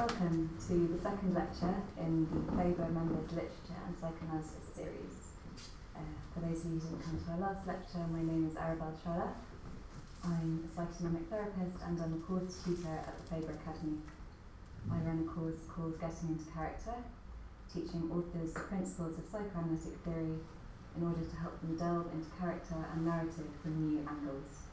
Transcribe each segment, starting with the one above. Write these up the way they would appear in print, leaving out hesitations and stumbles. Welcome to the second lecture in the Faber Members Literature and Psychoanalysis series. For those of you who didn't come to our last lecture, my name is Arabella Shala. I'm a psychodynamic therapist and I'm a course tutor at the Faber Academy. I run a course called Getting Into Character, teaching authors the principles of psychoanalytic theory in order to help them delve into character and narrative from new angles.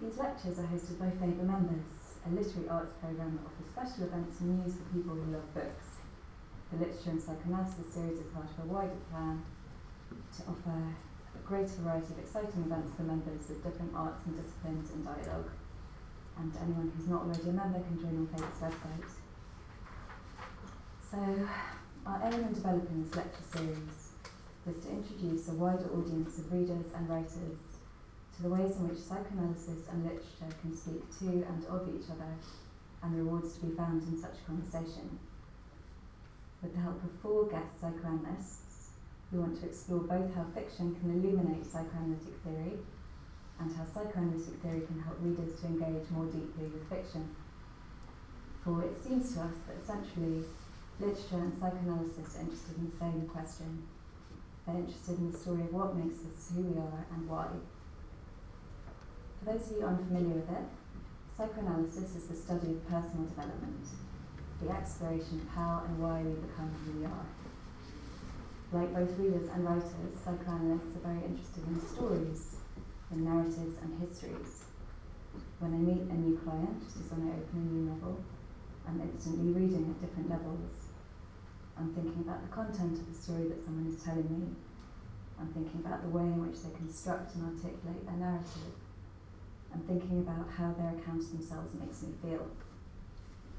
These lectures are hosted by Faber Members, a literary arts programme that offers special events and news for people who love books. The Literature and Psychoanalysis series is part of a wider plan to offer a greater variety of exciting events for members with different arts and disciplines and dialogue. And anyone who's not already a member can join on Faber's website. So, our aim in developing this lecture series was to introduce a wider audience of readers and writers to the ways in which psychoanalysis and literature can speak to and of each other, and the rewards to be found in such a conversation. With the help of four guest psychoanalysts, we want to explore both how fiction can illuminate psychoanalytic theory and how psychoanalytic theory can help readers to engage more deeply with fiction. For it seems to us that essentially, literature and psychoanalysis are interested in the same question. They're interested in the story of what makes us who we are and why. For those of you unfamiliar with it, psychoanalysis is the study of personal development, the exploration of how and why we become who we are. Like both readers and writers, psychoanalysts are very interested in stories, in narratives and histories. When I meet a new client, just as when I open a new novel, I'm instantly reading at different levels. I'm thinking about the content of the story that someone is telling me. I'm thinking about the way in which they construct and articulate their narrative. I'm thinking about how their accounts themselves makes me feel.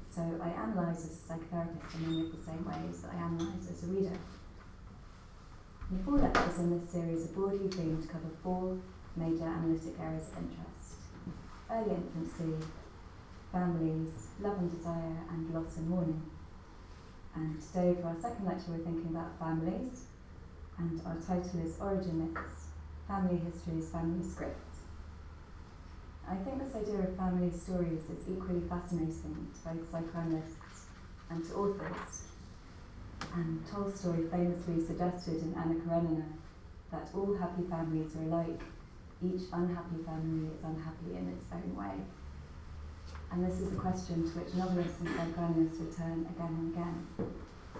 So I analyse as a psychotherapist in many of the same ways that I analyse as a reader. The four lectures in this series are broadly themed to cover four major analytic areas of interest: early infancy, families, love and desire, and loss and mourning. And today for our second lecture we're thinking about families, and our title is Origin Myths, Family Histories, Family Scripts. I think this idea of family stories is equally fascinating to both psychoanalysts and to authors. And Tolstoy famously suggested in Anna Karenina that all happy families are alike, each unhappy family is unhappy in its own way. And this is a question to which novelists and psychoanalysts return again and again.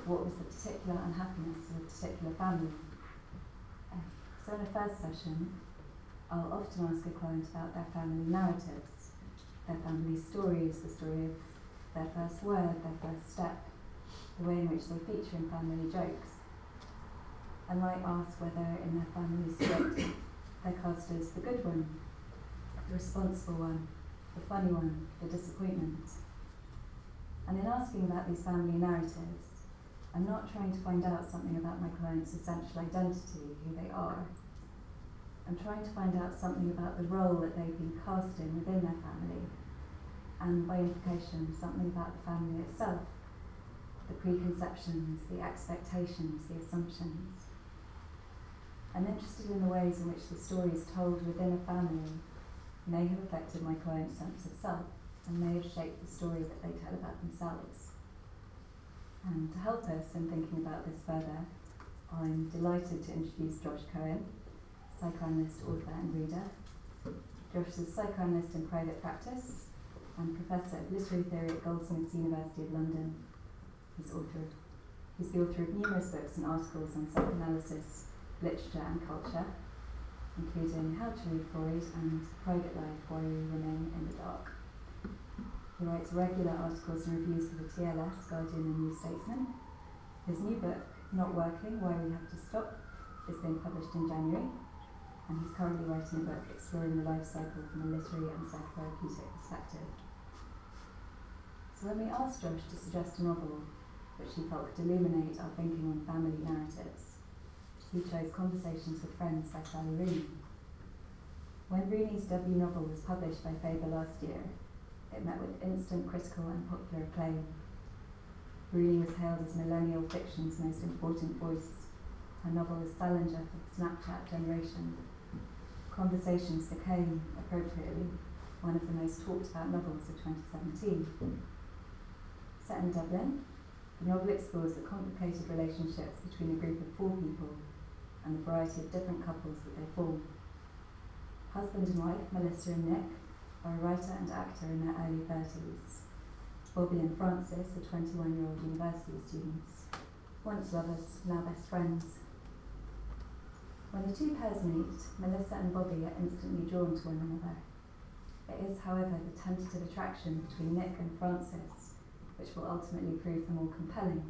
What was the particular unhappiness of a particular family? So in the first session, I'll often ask a client about their family narratives, their family stories, the story of their first word, their first step, the way in which they feature in family jokes. I might ask whether in their family script they're cast as the good one, the responsible one, the funny one, the disappointment. And in asking about these family narratives, I'm not trying to find out something about my client's essential identity, who they are. I'm trying to find out something about the role that they've been cast in within their family, and by implication, something about the family itself, the preconceptions, the expectations, the assumptions. I'm interested in the ways in which the stories told within a family may have affected my client's sense of self and may have shaped the story that they tell about themselves. And to help us in thinking about this further, I'm delighted to introduce Josh Cohen, psychoanalyst, author and reader. Josh is a psychoanalyst in private practice and Professor of Literary Theory at Goldsmiths University of London. He's the author of numerous books and articles on psychoanalysis, literature and culture, including How to Read Freud and Private Life, Why We Remain in the Dark. He writes regular articles and reviews for the TLS, Guardian and New Statesman. His new book, Not Working, Why We Have to Stop, is being published in January. And he's currently writing a book exploring the life cycle from a literary and psychotherapeutic perspective. So when we asked Josh to suggest a novel which he felt could illuminate our thinking on family narratives, he chose Conversations with Friends by Sally Rooney. When Rooney's debut novel was published by Faber last year, it met with instant critical and popular acclaim. Rooney was hailed as millennial fiction's most important voice. Her novel is Salinger for the Snapchat generation. Conversations became, appropriately, one of the most talked about novels of 2017. set in Dublin, the novel explores the complicated relationships between a group of four people and the variety of different couples that they form. Husband and wife, Melissa and Nick, are a writer and actor in their early 30s. Bobby and Francis are 21-year-old university students, once lovers, now best friends. When the two pairs meet, Melissa and Bobby are instantly drawn to one another. It is, however, the tentative attraction between Nick and Francis which will ultimately prove the more compelling,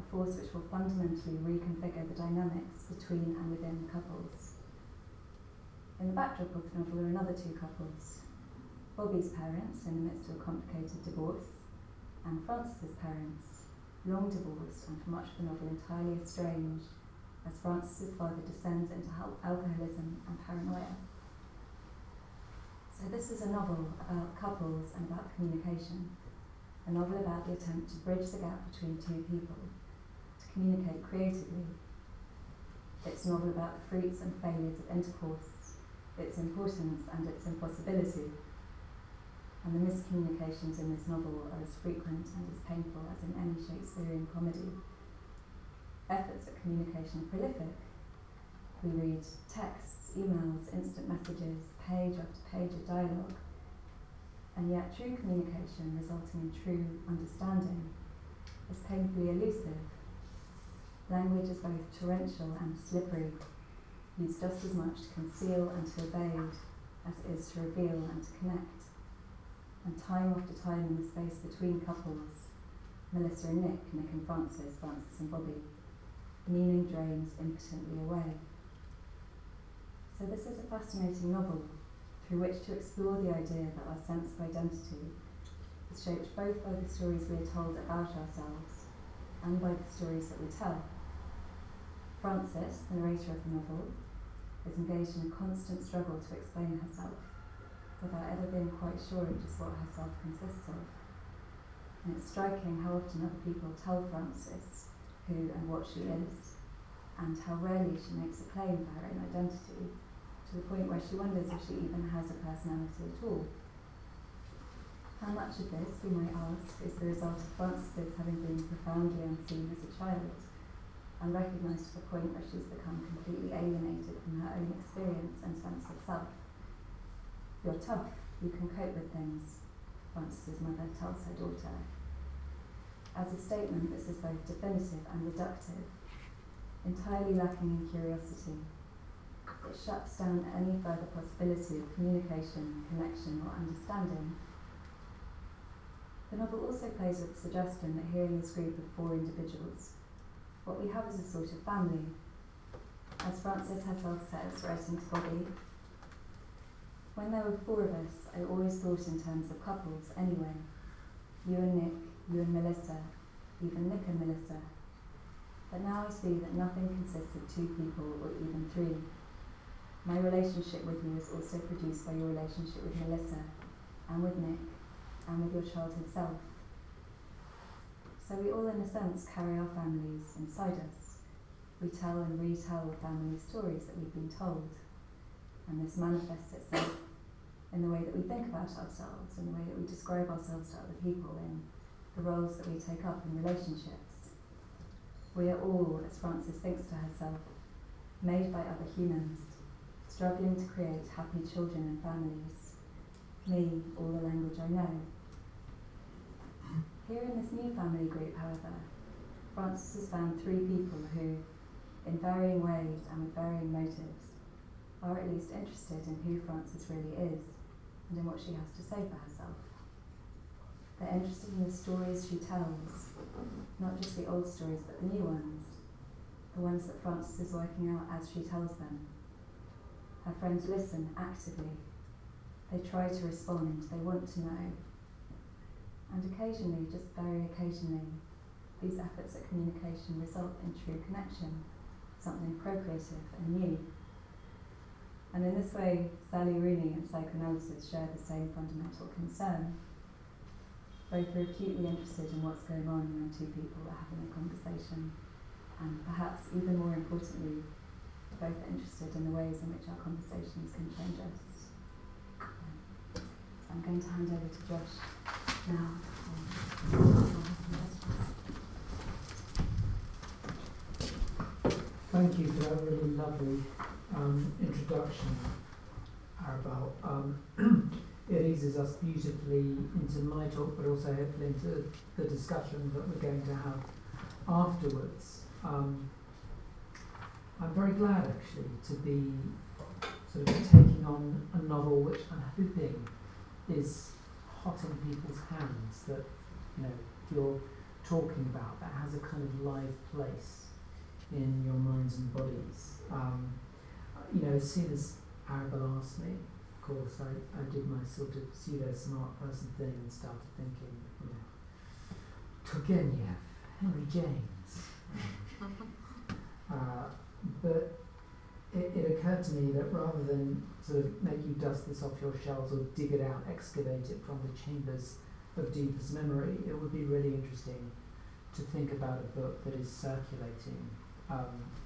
a force which will fundamentally reconfigure the dynamics between and within the couples. In the backdrop of the novel are another two couples, Bobby's parents in the midst of a complicated divorce, and Francis's parents, long divorced and for much of the novel entirely estranged, as Francis's father descends into alcoholism and paranoia. So this is a novel about couples and about communication, a novel about the attempt to bridge the gap between two people, to communicate creatively. It's a novel about the fruits and failures of intercourse, its importance and its impossibility, and the miscommunications in this novel are as frequent and as painful as in any Shakespearean comedy. Efforts at communication are prolific. We read texts, emails, instant messages, page after page of dialogue, and yet true communication resulting in true understanding is painfully elusive. Language is both torrential and slippery, used just as much to conceal and to evade as it is to reveal and to connect. And time after time in the space between couples, Melissa and Nick, Nick and Francis, Francis and Bobby, meaning drains impotently away. So this is a fascinating novel through which to explore the idea that our sense of identity is shaped both by the stories we are told about ourselves and by the stories that we tell. Frances, the narrator of the novel, is engaged in a constant struggle to explain herself, without ever being quite sure of just what herself consists of. And it's striking how often other people tell Frances who and what she is, and how rarely she makes a claim for her own identity, to the point where she wonders if she even has a personality at all. How much of this, we might ask, is the result of Frances having been profoundly unseen as a child, and recognised to the point where she's become completely alienated from her own experience and sense of self. "You're tough, you can cope with things," Frances' mother tells her daughter. As a statement, this is both definitive and reductive, entirely lacking in curiosity. It shuts down any further possibility of communication, connection, or understanding. The novel also plays with the suggestion that here in this group of four individuals, what we have is a sort of family. As Frances herself says, writing to Bobby, "When there were four of us, I always thought in terms of couples anyway. You and Nick, you and Melissa, even Nick and Melissa. But now I see that nothing consists of two people or even three. My relationship with you is also produced by your relationship with Melissa, and with Nick, and with your childhood self. So we all, in a sense, carry our families inside us. We tell and retell the family stories that we've been told, and this manifests itself in the way that we think about ourselves, in the way that we describe ourselves to other people, in the roles that we take up in relationships. We are all, as Frances thinks to herself, made by other humans, struggling to create happy children and families. Me, all the language I know." Here in this new family group, however, Frances has found three people who, in varying ways and with varying motives, are at least interested in who Frances really is and in what she has to say for herself. They're interested in the stories she tells, not just the old stories but the new ones, the ones that Frances is working out as she tells them. Her friends listen actively. They try to respond, they want to know. And occasionally, just very occasionally, these efforts at communication result in true connection, something procreative and new. And in this way, Sally Rooney and psychoanalysis share the same fundamental concern. Both are acutely interested in what's going on when two people are having a conversation, and perhaps even more importantly, both are interested in the ways in which our conversations can change us. I'm going to hand over to Josh now. Thank you for that really lovely introduction, Arabelle. It eases us beautifully into my talk, but also hopefully into the discussion that we're going to have afterwards. I'm very glad, actually, to be sort of taking on a novel which I'm hoping is hot on people's hands, that you're talking about, that has a kind of live place in your minds and bodies. As soon as Arabelle asked me, of course, I did my sort of pseudo-smart person thing and started thinking, Turgenev, Henry James. But it occurred to me that rather than sort of make you dust this off your shelves or dig it out, excavate it from the chambers of deepest memory, it would be really interesting to think about a book that is circulating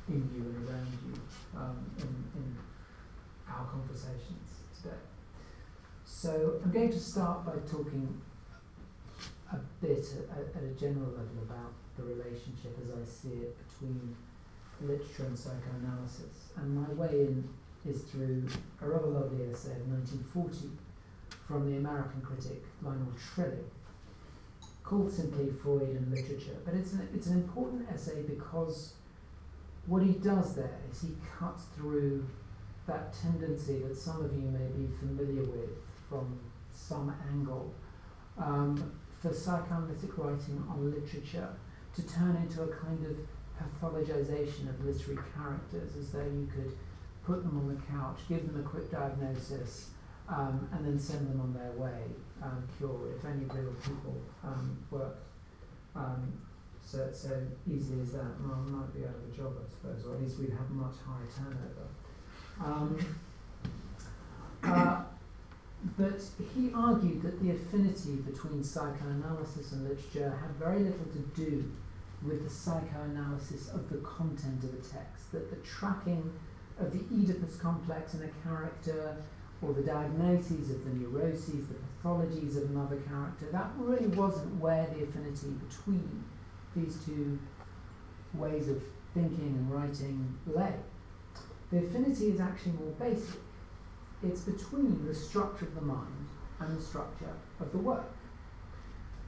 in you and around you in our conversations today. So I'm going to start by talking a bit at a general level about the relationship as I see it between literature and psychoanalysis. And my way in is through a rather lovely essay of 1940 from the American critic Lionel Trilling, called simply Freud and Literature. But it's an important essay because what he does there is he cuts through that tendency that some of you may be familiar with from some angle for psychoanalytic writing on literature to turn into a kind of pathologization of literary characters, as though you could put them on the couch, give them a quick diagnosis, and then send them on their way, cured, if any real people worked so easily as that. Well, we might be out of a job, I suppose, or at least we'd have much higher turnover. But he argued that the affinity between psychoanalysis and literature had very little to do with the psychoanalysis of the content of a text, that the tracking of the Oedipus complex in a character or the diagnoses of the neuroses, the pathologies of another character, that really wasn't where the affinity between these two ways of thinking and writing lay. The affinity is actually more basic. It's between the structure of the mind and the structure of the work.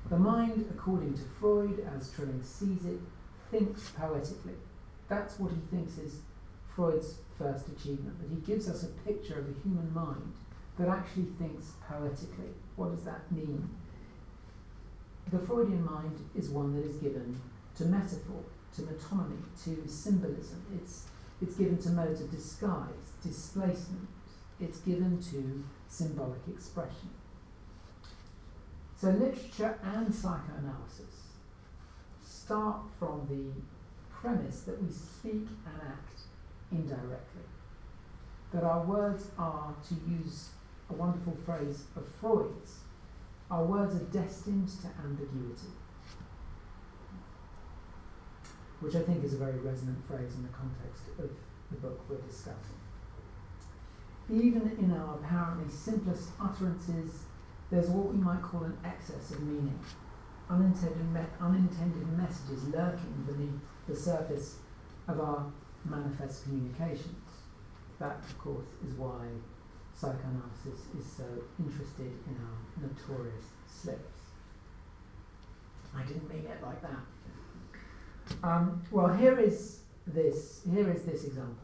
The mind, according to Freud, as Trilling sees it, thinks poetically. That's what he thinks is Freud's first achievement, that he gives us a picture of the human mind that actually thinks poetically. What does that mean? The Freudian mind is one that is given to metaphor, to metonymy, to symbolism. It's given to modes of disguise, displacement. It's given to symbolic expression. So literature and psychoanalysis start from the premise that we speak and act indirectly, that our words are, to use a wonderful phrase of Freud's, our words are destined to ambiguity, which I think is a very resonant phrase in the context of the book we're discussing. Even in our apparently simplest utterances, there's what we might call an excess of meaning, unintended messages lurking beneath the surface of our manifest communications. That, of course, is why psychoanalysis is so interested in our notorious slips. I didn't mean it like that. Well, here is this example: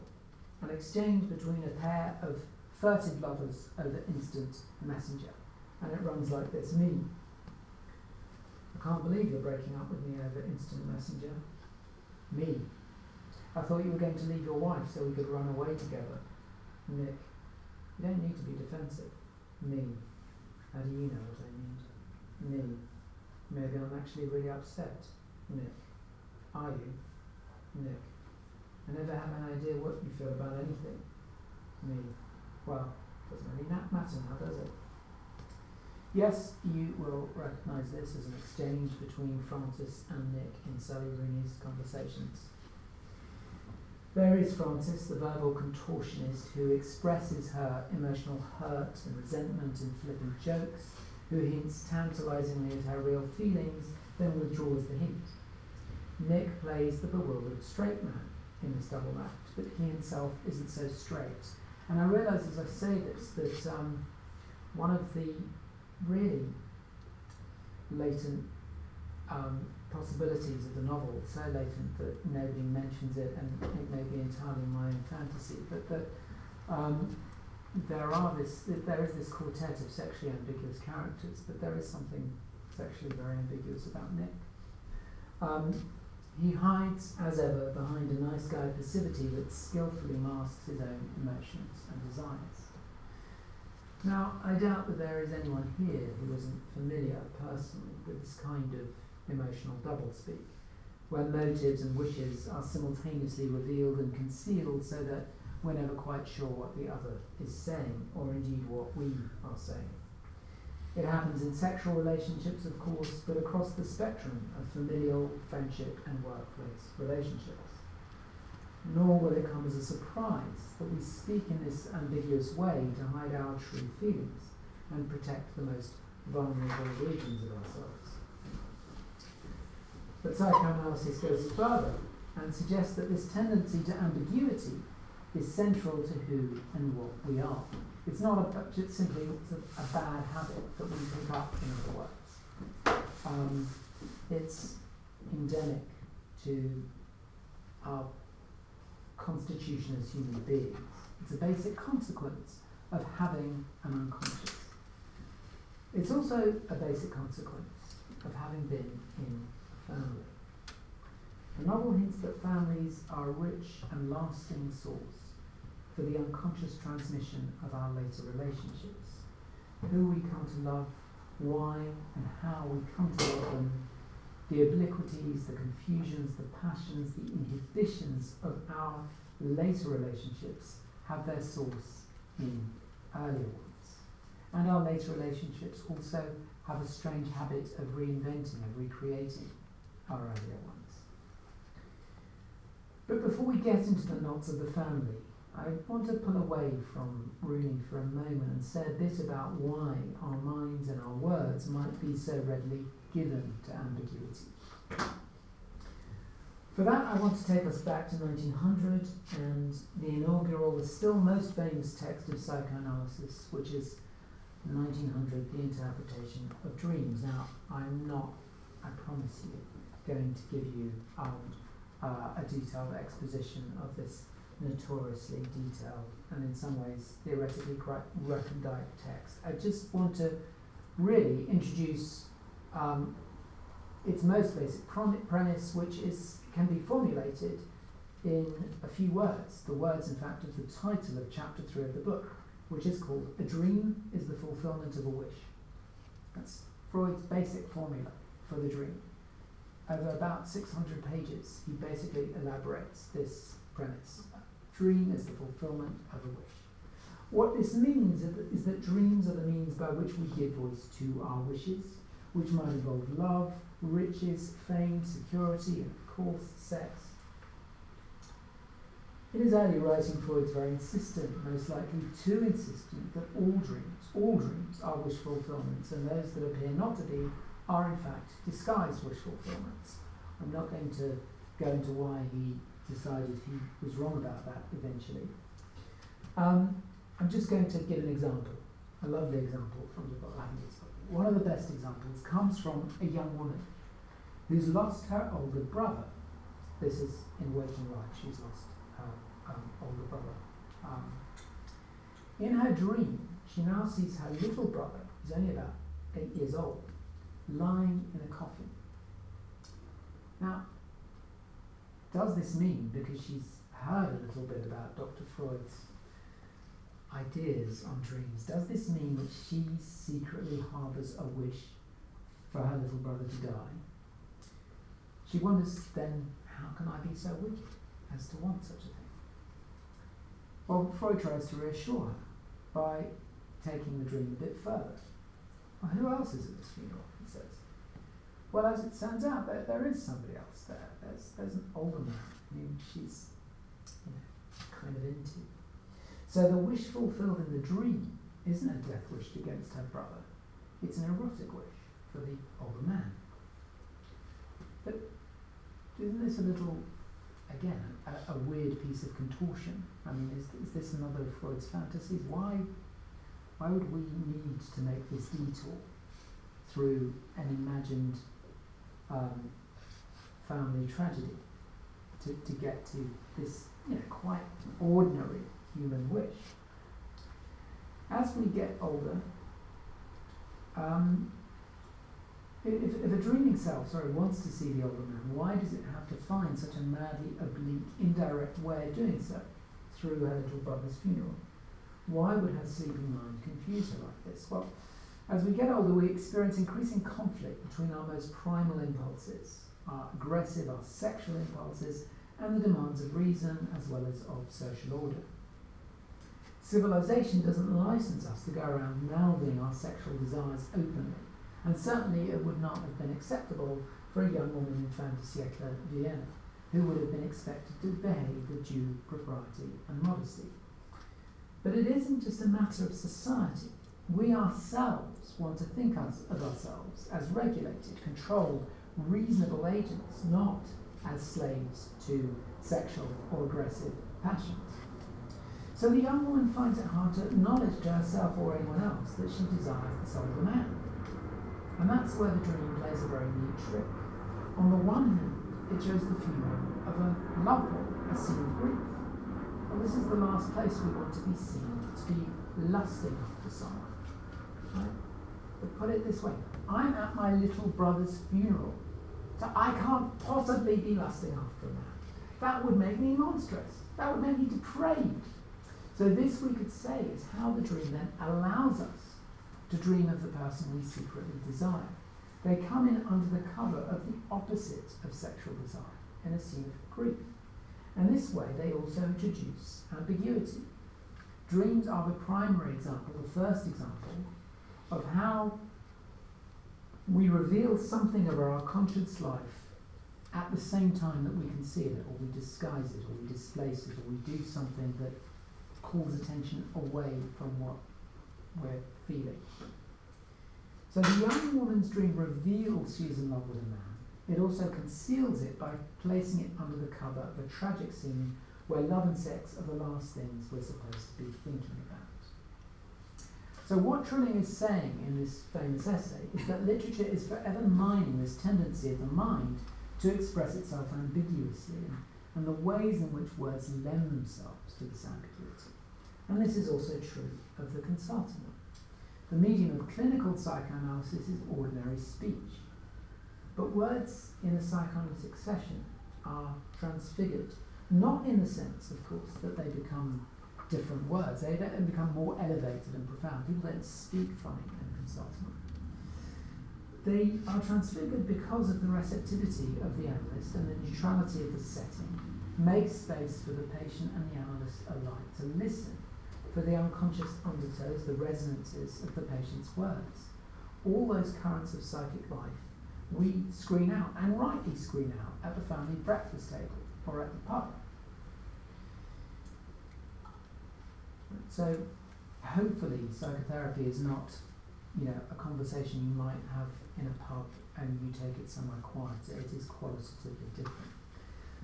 an exchange between a pair of furtive lovers over instant messenger, and it runs like this: me, I can't believe you're breaking up with me over instant messenger. Me, I thought you were going to leave your wife so we could run away together. Nick, you don't need to be defensive. Me, how do you know what I mean? Me, maybe I'm actually really upset. Nick, are you? Nick, I never have an idea what you feel about anything. Me, well, doesn't really matter now, does it? Yes, you will recognise this as an exchange between Francis and Nick in Sally Rooney's Conversations. There is Frances, the verbal contortionist, who expresses her emotional hurt and resentment in flippant jokes, who hints tantalisingly at her real feelings, then withdraws the hint. Nick plays the bewildered straight man, in this double act, but he himself isn't so straight. And I realise as I say this that one of the really latent possibilities of the novel, so latent that nobody mentions it, and it may be entirely my own fantasy, but that there is this quartet of sexually ambiguous characters, but there is something sexually very ambiguous about Nick. He hides, as ever, behind a nice guy passivity that skillfully masks his own emotions and desires. Now, I doubt that there is anyone here who isn't familiar personally with this kind of emotional doublespeak, where motives and wishes are simultaneously revealed and concealed so that we're never quite sure what the other is saying, or indeed what we are saying. It happens in sexual relationships, of course, but across the spectrum of familial, friendship, and workplace relationships. Nor will it come as a surprise that we speak in this ambiguous way to hide our true feelings and protect the most vulnerable regions of ourselves. But psychoanalysis goes further and suggests that this tendency to ambiguity is central to who and what we are. It's not simply a bad habit that we pick up in other words. It's endemic to our constitution as human beings. It's a basic consequence of having an unconscious. It's also a basic consequence of having been in a family. The novel hints that families are a rich and lasting source for the unconscious transmission of our later relationships, who we come to love, why and how we come to love them, the obliquities, the confusions, the passions, the inhibitions of our later relationships have their source in earlier ones. And our later relationships also have a strange habit of reinventing, of recreating our earlier ones. But before we get into the knots of the family, I want to pull away from Rooney for a moment and say a bit about why our minds and our words might be so readily given to ambiguity. For that, I want to take us back to 1900 and the inaugural, the still most famous text of psychoanalysis, which is 1900, The Interpretation of Dreams. Now, I'm not, I promise you, going to give you a detailed exposition of this notoriously detailed and in some ways theoretically quite recondite text. I just want to really introduce its most basic premise, which can be formulated in a few words. The words, in fact, of the title of chapter 3 of the book, which is called "A Dream is the Fulfillment of a Wish." That's Freud's basic formula for the dream. Over about 600 pages, he basically elaborates this premise. Dream is the fulfillment of a wish. What this means is that dreams are the means by which we give voice to our wishes, which might involve love, riches, fame, security, and of course, sex. In his early writing, Freud's very insistent, most likely too insistent, that all dreams are wish fulfillments, and those that appear not to be are in fact disguised wish fulfillments. I'm not going to go into why he decided he was wrong about that eventually. I'm just going to give an example, a lovely example from the book. I think it's one of the best examples, comes from a young woman who's lost her older brother. This is in Waking Life, she's lost her older brother. In her dream, she now sees her little brother, who's only about 8 years old, lying in a coffin. Now, does this mean, because she's heard a little bit about Dr. Freud's ideas on dreams, does this mean that she secretly harbours a wish for her little brother to die? She wonders then, how can I be so wicked as to want such a thing? Well, Freud tries to reassure her by taking the dream a bit further. Well, who else is at this funeral, he says. Well, as it turns out, there is somebody else there. There's an older man whom she's kind of into. So the wish fulfilled in the dream isn't a death wish against her brother. It's an erotic wish for the older man. But isn't this a little again, a weird piece of contortion. I mean, is this another of Freud's fantasies? Why would we need to make this detour through an imagined family tragedy to get to this, you know, quite ordinary human wish? As we get older, if a dreaming self, wants to see the older man, why does it have to find such a madly oblique, indirect way of doing so through her little brother's funeral? Why would her sleeping mind confuse her like this? Well, as we get older, we experience increasing conflict between our most primal impulses, our aggressive, our sexual impulses, and the demands of reason as well as of social order. Civilization doesn't license us to go around mouthing our sexual desires openly, and certainly it would not have been acceptable for a young woman in fin de siècle Vienna, who would have been expected to behave with due propriety and modesty. But it isn't just a matter of society. We ourselves want to think of ourselves as regulated, controlled, reasonable agents, not as slaves to sexual or aggressive passions. So the young woman finds it hard to acknowledge to herself or anyone else that she desires the soul of a man. And that's where the dream plays a very neat trick. On the one hand, it shows the funeral of a loved one, a scene of grief. Well, this is the last place we want to be seen, to be lusting after someone. Right? But put it this way, I'm at my little brother's funeral, so I can't possibly be lusting after a man. That would make me monstrous. That would make me depraved. So this, we could say, is how the dream then allows us to dream of the person we secretly desire. They come in under the cover of the opposite of sexual desire, and assume grief. And this way they also introduce ambiguity. Dreams are the primary example, the first example, of how we reveal something of our conscious life at the same time that we conceal it, or we disguise it, or we displace it, or we do something that calls attention away from what we're feeling. So the young woman's dream reveals she's in love with a man. It also conceals it by placing it under the cover of a tragic scene where love and sex are the last things we're supposed to be thinking about. So what Trilling is saying in this famous essay is that literature is forever mining this tendency of the mind to express itself ambiguously, and the ways in which words lend themselves to this ambiguity. And this is also true of the consultanum. The medium of clinical psychoanalysis is ordinary speech, but words in a psychoanalytic session are transfigured, not in the sense, of course, that they become different words. They don't become more elevated and profound. People don't speak funny in consultanum. They are transfigured because of the receptivity of the analyst and the neutrality of the setting. Make space for the patient and the analyst alike to listen for the unconscious undertones, the resonances of the patient's words. All those currents of psychic life we screen out, and rightly screen out, at the family breakfast table or at the pub. So hopefully psychotherapy is not, you know, a conversation you might have in a pub and you take it somewhere quieter. It is qualitatively different.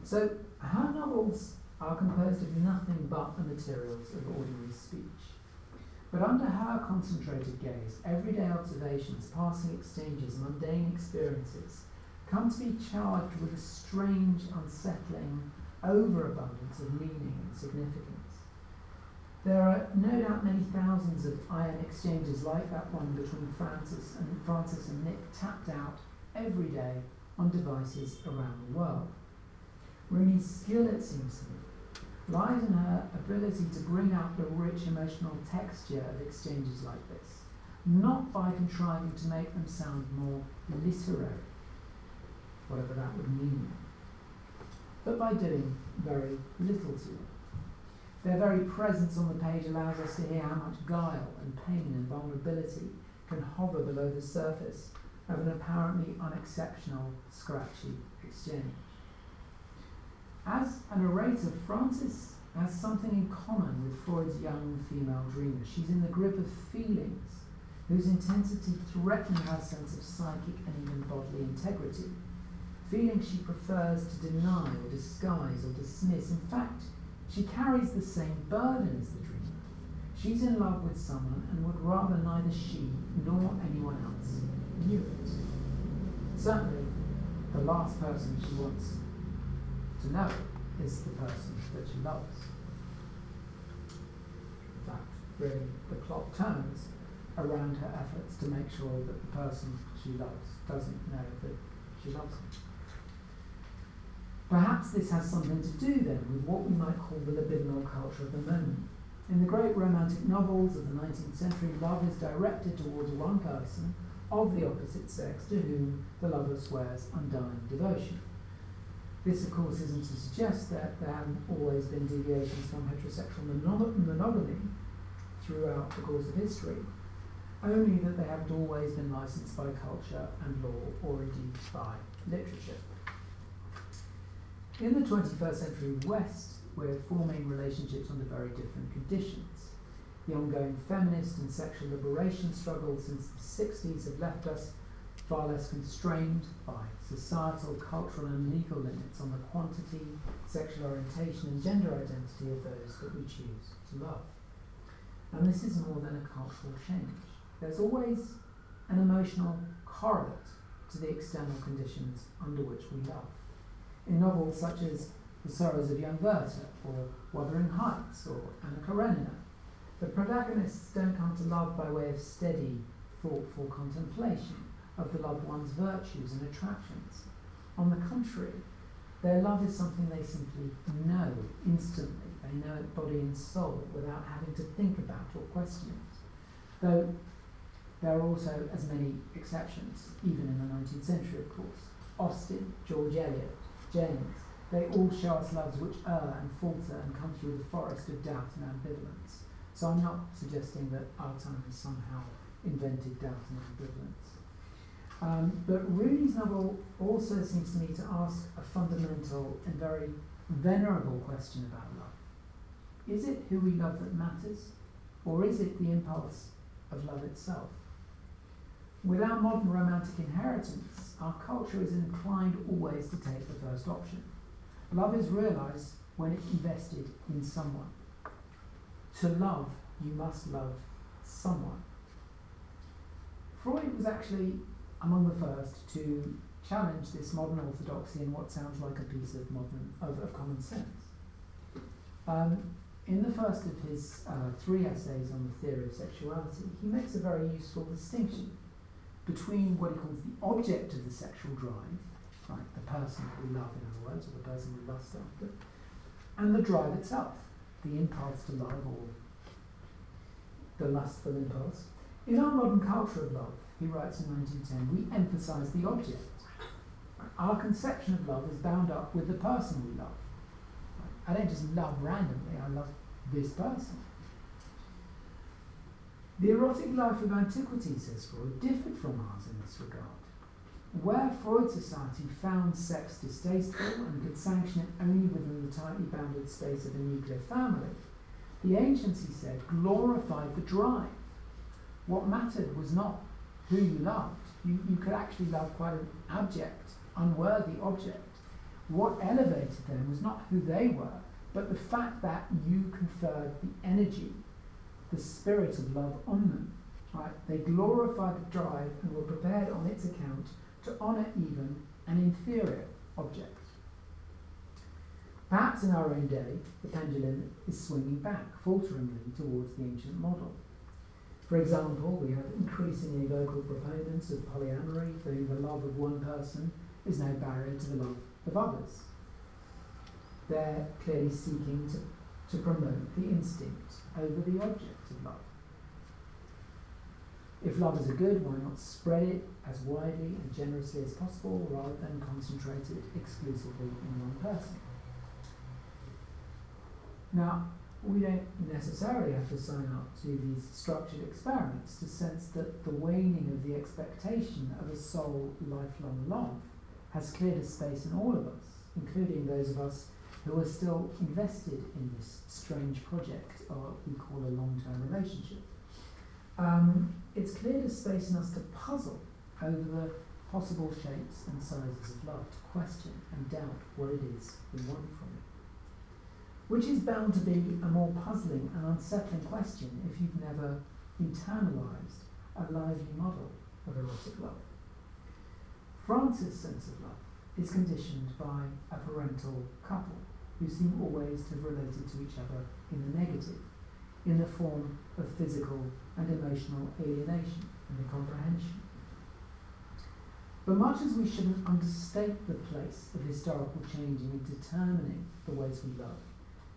So her novels are composed of nothing but the materials of ordinary speech. But under her concentrated gaze, everyday observations, passing exchanges, mundane experiences come to be charged with a strange, unsettling overabundance of meaning and significance. There are no doubt many thousands of iron exchanges like that one between Francis and Nick, tapped out every day on devices around the world. Rooney's skill, it seems to me, lies in her ability to bring out the rich emotional texture of exchanges like this, not by contriving to make them sound more literary, whatever that would mean, but by doing very little to them. Their very presence on the page allows us to hear how much guile and pain and vulnerability can hover below the surface of an apparently unexceptional, scratchy exchange. As an orator, Frances has something in common with Freud's young female dreamer. She's in the grip of feelings whose intensity threaten her sense of psychic and even bodily integrity. feelings she prefers to deny or disguise or dismiss. In fact, she carries the same burden as the dreamer. She's in love with someone and would rather neither she nor anyone else knew it. Certainly, the last person she wants to know is the person that she loves. In fact, really, the clock turns around her efforts to make sure that the person she loves doesn't know that she loves him. Perhaps this has something to do then with what we might call the libidinal culture of the moment. In the great romantic novels of the 19th century, love is directed towards one person of the opposite sex to whom the lover swears undying devotion. This, of course, isn't to suggest that there haven't always been deviations from heterosexual monogamy throughout the course of history, only that they haven't always been licensed by culture and law, or indeed by literature. In the 21st century West, we're forming relationships under very different conditions. The ongoing feminist and sexual liberation struggle since the 60s have left us far less constrained by societal, cultural and legal limits on the quantity, sexual orientation and gender identity of those that we choose to love. And this is more than a cultural change. There's always an emotional correlate to the external conditions under which we love. In novels such as The Sorrows of Young Werther or Wuthering Heights or Anna Karenina, the protagonists don't come to love by way of steady, thoughtful contemplation of the loved one's virtues and attractions. On the contrary, their love is something they simply know instantly. They know it body and soul without having to think about or question it. Though there are also as many exceptions, even in the 19th century, of course. Austen, George Eliot, James, they all show us loves which err and falter and come through the forest of doubt and ambivalence. So I'm not suggesting that our time has somehow invented doubt and ambivalence. But Rooney's novel also seems to me to ask a fundamental and very venerable question about love. Is it who we love that matters, or is it the impulse of love itself? With our modern romantic inheritance, our culture is inclined always to take the first option. Love is realised when it's invested in someone. To love, you must love someone. Freud was actually among the first to challenge this modern orthodoxy in what sounds like a piece of common sense. In the first of his three essays on the theory of sexuality, he makes a very useful distinction between what he calls the object of the sexual drive, right, the person that we love, in other words, or the person we lust after, and the drive itself, the impulse to love or the lustful impulse. In our modern culture of love, he writes in 1910, we emphasise the object. Our conception of love is bound up with the person we love. I don't just love randomly, I love this person. The erotic life of antiquity, says Freud, differed from ours in this regard. Where Freud's society found sex distasteful and could sanction it only within the tightly bounded space of a nuclear family, the ancients, he said, glorified the drive. What mattered was not who you loved. You could actually love quite an abject, unworthy object. What elevated them was not who they were, but the fact that you conferred the energy, the spirit of love on them. Right? They glorified the drive and were prepared on its account to honour even an inferior object. Perhaps in our own day, the pendulum is swinging back, falteringly, towards the ancient model. For example, we have increasingly vocal proponents of polyamory, for whom the love of one person is no barrier to the love of others. They're clearly seeking to promote the instinct over the object of love. If love is a good, why not spread it as widely and generously as possible rather than concentrate it exclusively in one person? Now, we don't necessarily have to sign up to these structured experiments to sense that the waning of the expectation of a soul lifelong love has cleared a space in all of us, including those of us who are still invested in this strange project of what we call a long-term relationship. It's cleared a space in us to puzzle over the possible shapes and sizes of love, to question and doubt what it is we want from it. Which is bound to be a more puzzling and unsettling question if you've never internalised a lively model of erotic love. France's sense of love is conditioned by a parental couple who seem always to have related to each other in the negative, in the form of physical and emotional alienation and incomprehension. But much as we shouldn't understate the place of historical change in determining the ways we love,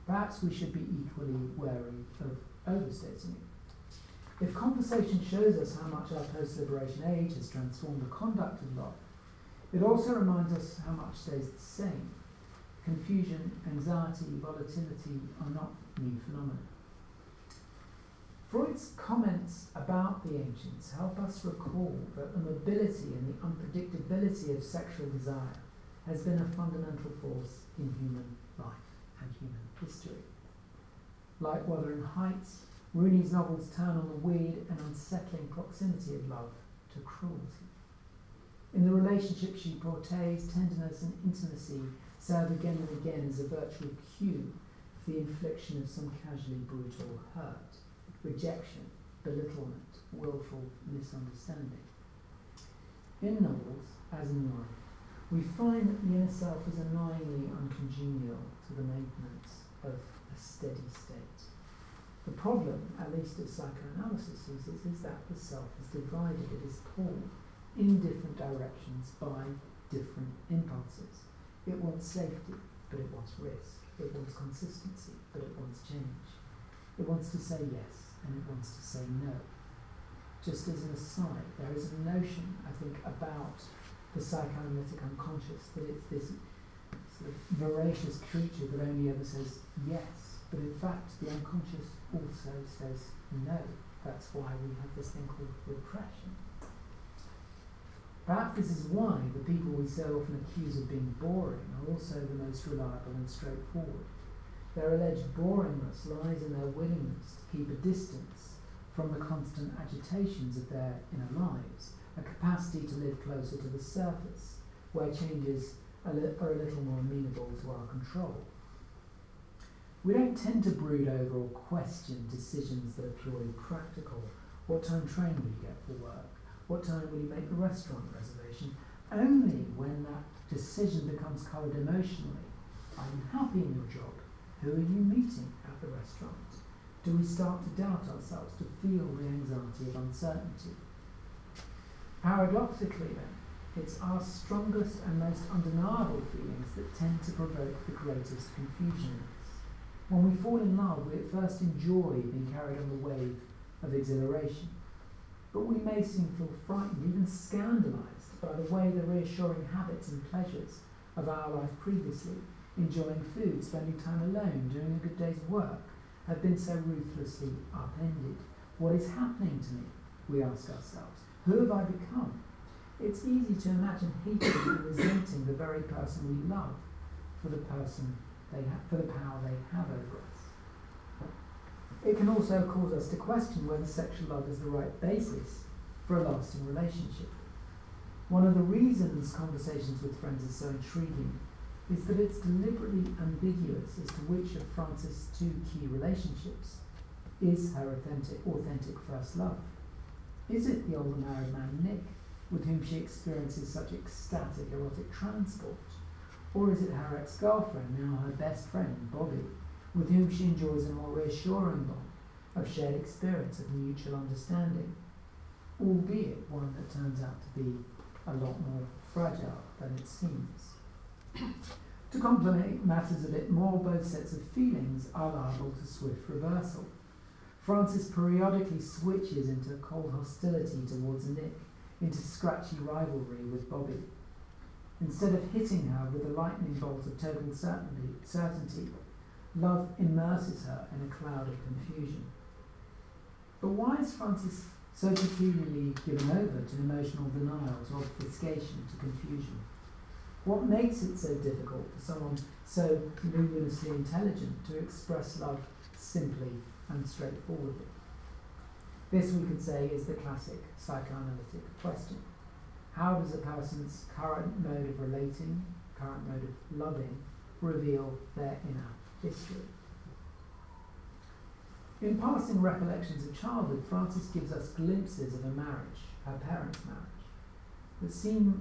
perhaps we should be equally wary of overstating it. If conversation shows us how much our post-liberation age has transformed the conduct of love, it also reminds us how much stays the same. Confusion, anxiety, volatility are not new phenomena. Freud's comments about the ancients help us recall that the mobility and the unpredictability of sexual desire has been a fundamental force in human life and human history. Like Wuthering Heights, Rooney's novels turn on the weird and unsettling proximity of love to cruelty. In the relationship she portrays, tenderness and intimacy serve again and again as a virtual cue for the infliction of some casually brutal hurt, rejection, belittlement, willful misunderstanding. In novels, as in life, we find that the inner self is annoyingly uncongenial to the maintenance of a steady state. The problem, at least as psychoanalysis uses, is that the self is divided, it is pulled in different directions by different impulses. It wants safety, but it wants risk. It wants consistency, but it wants change. It wants to say yes, and it wants to say no. Just as an aside, there is a notion, I think, about the psychoanalytic unconscious, that it's this sort of voracious creature that only ever says yes, but in fact, the unconscious also says no. That's why we have this thing called repression. Perhaps this is why the people we so often accuse of being boring are also the most reliable and straightforward. Their alleged boringness lies in their willingness to keep a distance from the constant agitations of their inner lives, a capacity to live closer to the surface, where changes are a little more amenable to our control. We don't tend to brood over or question decisions that are purely practical. What time train will you get for work? What time will you make the restaurant reservation? Only when that decision becomes coloured emotionally. Are you happy in your job? Who are you meeting at the restaurant? Do we start to doubt ourselves, to feel the anxiety of uncertainty? Paradoxically then, it's our strongest and most undeniable feelings that tend to provoke the greatest confusion in us. When we fall in love, we at first enjoy being carried on the wave of exhilaration. But we may soon feel frightened, even scandalised, by the way the reassuring habits and pleasures of our life previously, enjoying food, spending time alone, doing a good day's work, have been so ruthlessly upended. What is happening to me? We ask ourselves. Who have I become? It's easy to imagine hating and resenting the very person we love for the power they have over us. It can also cause us to question whether sexual love is the right basis for a lasting relationship. One of the reasons Conversations with Friends is so intriguing is that it's deliberately ambiguous as to which of Frances' two key relationships is her authentic first love. Is it the older married man Nick, with whom she experiences such ecstatic erotic transport? Or is it her ex-girlfriend, now her best friend, Bobby, with whom she enjoys a more reassuring bond of shared experience, of mutual understanding, albeit one that turns out to be a lot more fragile than it seems? To complicate matters a bit more, both sets of feelings are liable to swift reversal. Frances periodically switches into cold hostility towards Nick, into scratchy rivalry with Bobby. Instead of hitting her with a lightning bolt of total certainty, love immerses her in a cloud of confusion. But why is Frances so peculiarly given over to emotional denial, to obfuscation, to confusion? What makes it so difficult for someone so luminously intelligent to express love simply and straightforwardly? This, we could say, is the classic psychoanalytic question. How does a person's current mode of relating, current mode of loving, reveal their inner history? In passing recollections of childhood, Frances gives us glimpses of a marriage, her parents' marriage, that seems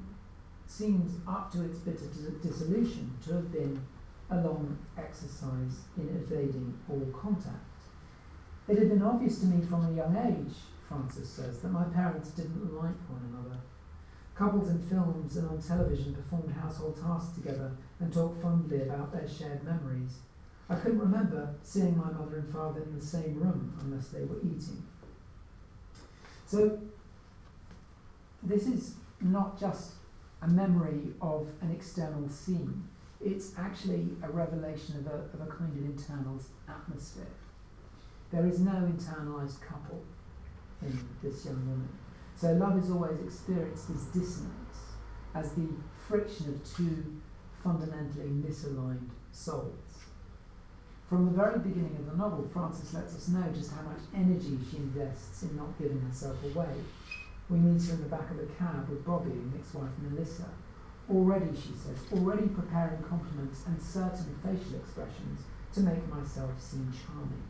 up to its bitter dissolution to have been a long exercise in evading all contact. It had been obvious to me from a young age, Frances says, that my parents didn't like one another. Couples in films and on television performed household tasks together and talked fondly about their shared memories. I couldn't remember seeing my mother and father in the same room unless they were eating. So this is not just a memory of an external scene. It's actually a revelation of a kind of internal atmosphere. There is no internalised couple in this young woman. So love is always experienced as dissonance, as the friction of two fundamentally misaligned souls. From the very beginning of the novel, Frances lets us know just how much energy she invests in not giving herself away. We meet her in the back of a cab with Bobby and ex-wife Melissa. Already, she says, already preparing compliments and certain facial expressions to make myself seem charming.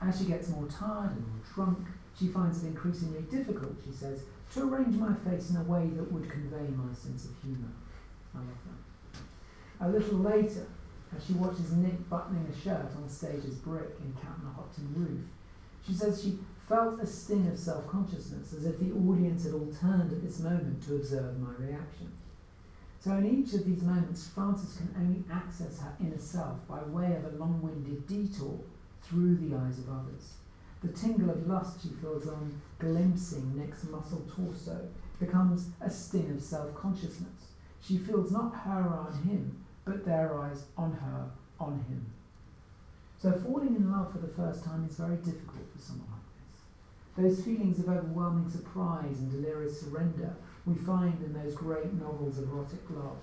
As she gets more tired and more drunk, she finds it increasingly difficult, she says, to arrange my face in a way that would convey my sense of humour. I love that. A little later, as she watches Nick buttoning a shirt on stage as Brick in Cat on a Hot Tin Roof, she says she felt a sting of self-consciousness, as if the audience had all turned at this moment to observe my reaction. So in each of these moments, Frances can only access her inner self by way of a long-winded detour through the eyes of others. The tingle of lust she feels on glimpsing Nick's muscle torso becomes a sting of self-consciousness. She feels not her eye on him, but their eyes on her, on him. So falling in love for the first time is very difficult for someone like this. Those feelings of overwhelming surprise and delirious surrender we find in those great novels of erotic love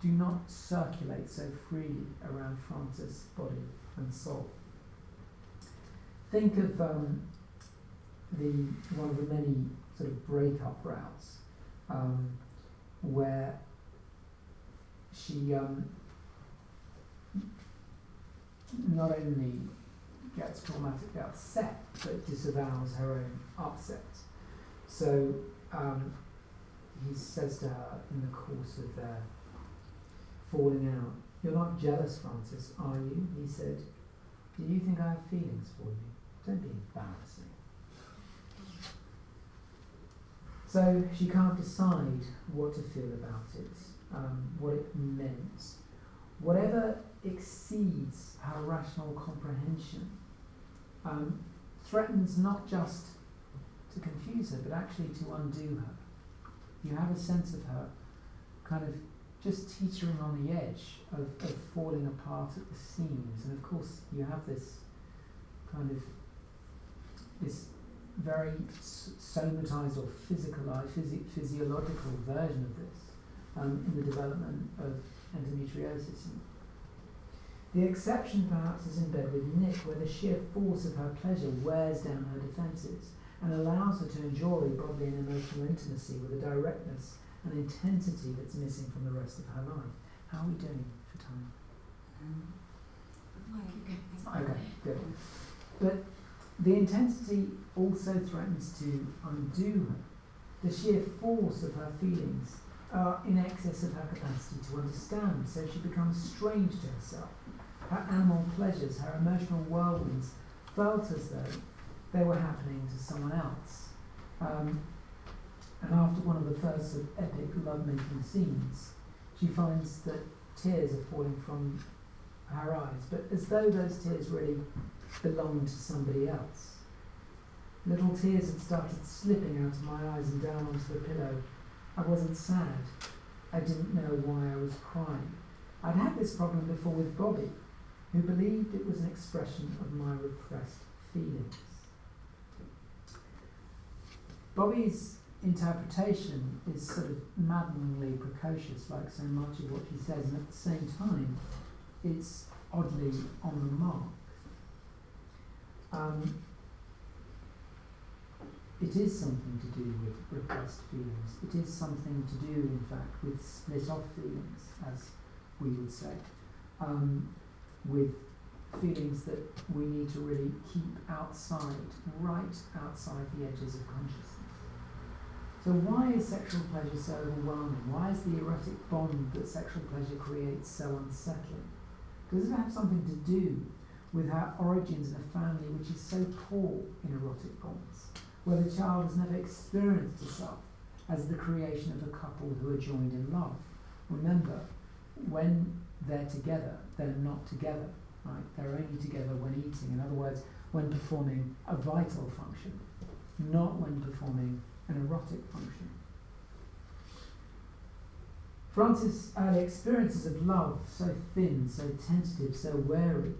do not circulate so freely around Frances' body and soul. Think of one of the many sort of breakup routes where she not only gets traumatically upset, but disavows her own upset. So he says to her in the course of their falling out, "You're not jealous, Frances, are you?" He said, "Do you think I have feelings for you? Don't be embarrassing." So she can't decide what to feel about it, what it meant. Whatever exceeds her rational comprehension threatens not just to confuse her, but actually to undo her. You have a sense of her kind of just teetering on the edge of falling apart at the seams. And of course, you have this kind of this very somatized or physiological version of this in the development of endometriosis. The exception, perhaps, is in bed with Nick, where the sheer force of her pleasure wears down her defences and allows her to enjoy bodily and emotional intimacy with a directness and intensity that's missing from the rest of her life. How are we doing for time? Okay, good. But the intensity also threatens to undo her. The sheer force of her feelings are in excess of her capacity to understand, so she becomes strange to herself. Her animal pleasures, her emotional whirlwinds, felt as though they were happening to someone else. And after one of the first of epic lovemaking scenes, she finds that tears are falling from her eyes, but as though those tears really belonged to somebody else. Little tears had started slipping out of my eyes and down onto the pillow. I wasn't sad. I didn't know why I was crying. I'd had this problem before with Bobby, who believed it was an expression of my repressed feelings. Bobby's interpretation is sort of maddeningly precocious, like so much of what he says, and at the same time, it's oddly on the mark. It is something to do with repressed feelings. It is something to do, in fact, with split-off feelings, as we would say, with feelings that we need to really keep outside, right outside the edges of consciousness. So why is sexual pleasure so overwhelming? Why is the erotic bond that sexual pleasure creates so unsettling? Does it have something to do with our origins in a family which is so poor in erotic bonds, where the child has never experienced itself as the creation of a couple who are joined in love? Remember, when they're together, they're not together, right? They're only together when eating. In other words, when performing a vital function, not when performing an erotic function. Francis had experiences of love so thin, so tentative, so wary,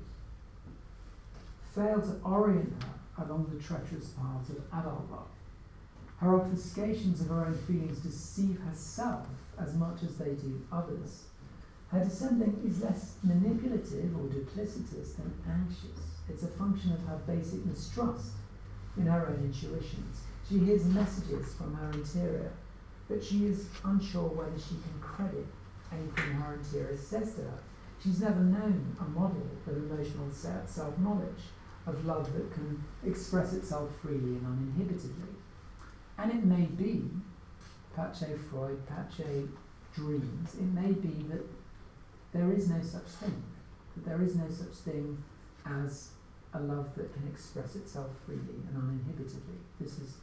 failed to orient her along the treacherous paths of adult love. Her obfuscations of her own feelings deceive herself as much as they do others. Her descending is less manipulative or duplicitous than anxious. It's a function of her basic mistrust in her own intuitions. She hears messages from her interior, but she is unsure whether she can credit anything her interior says to her. She's never known a model of emotional self-knowledge, of love that can express itself freely and uninhibitedly. And it may be, pace Freud, pace dreams, it may be that there is no such thing, that there is no such thing as a love that can express itself freely and uninhibitedly. This is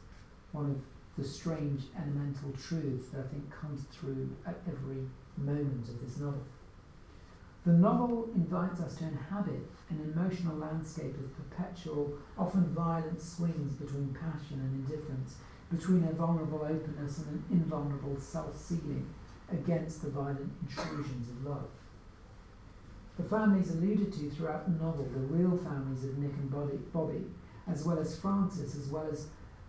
one of the strange elemental truths that I think comes through at every moment of this novel. The novel invites us to inhabit an emotional landscape of perpetual, often violent swings between passion and indifference, between a vulnerable openness and an invulnerable self-sealing against the violent intrusions of love. The families alluded to throughout the novel, the real families of Nick and Bobby, as well as Francis, as well as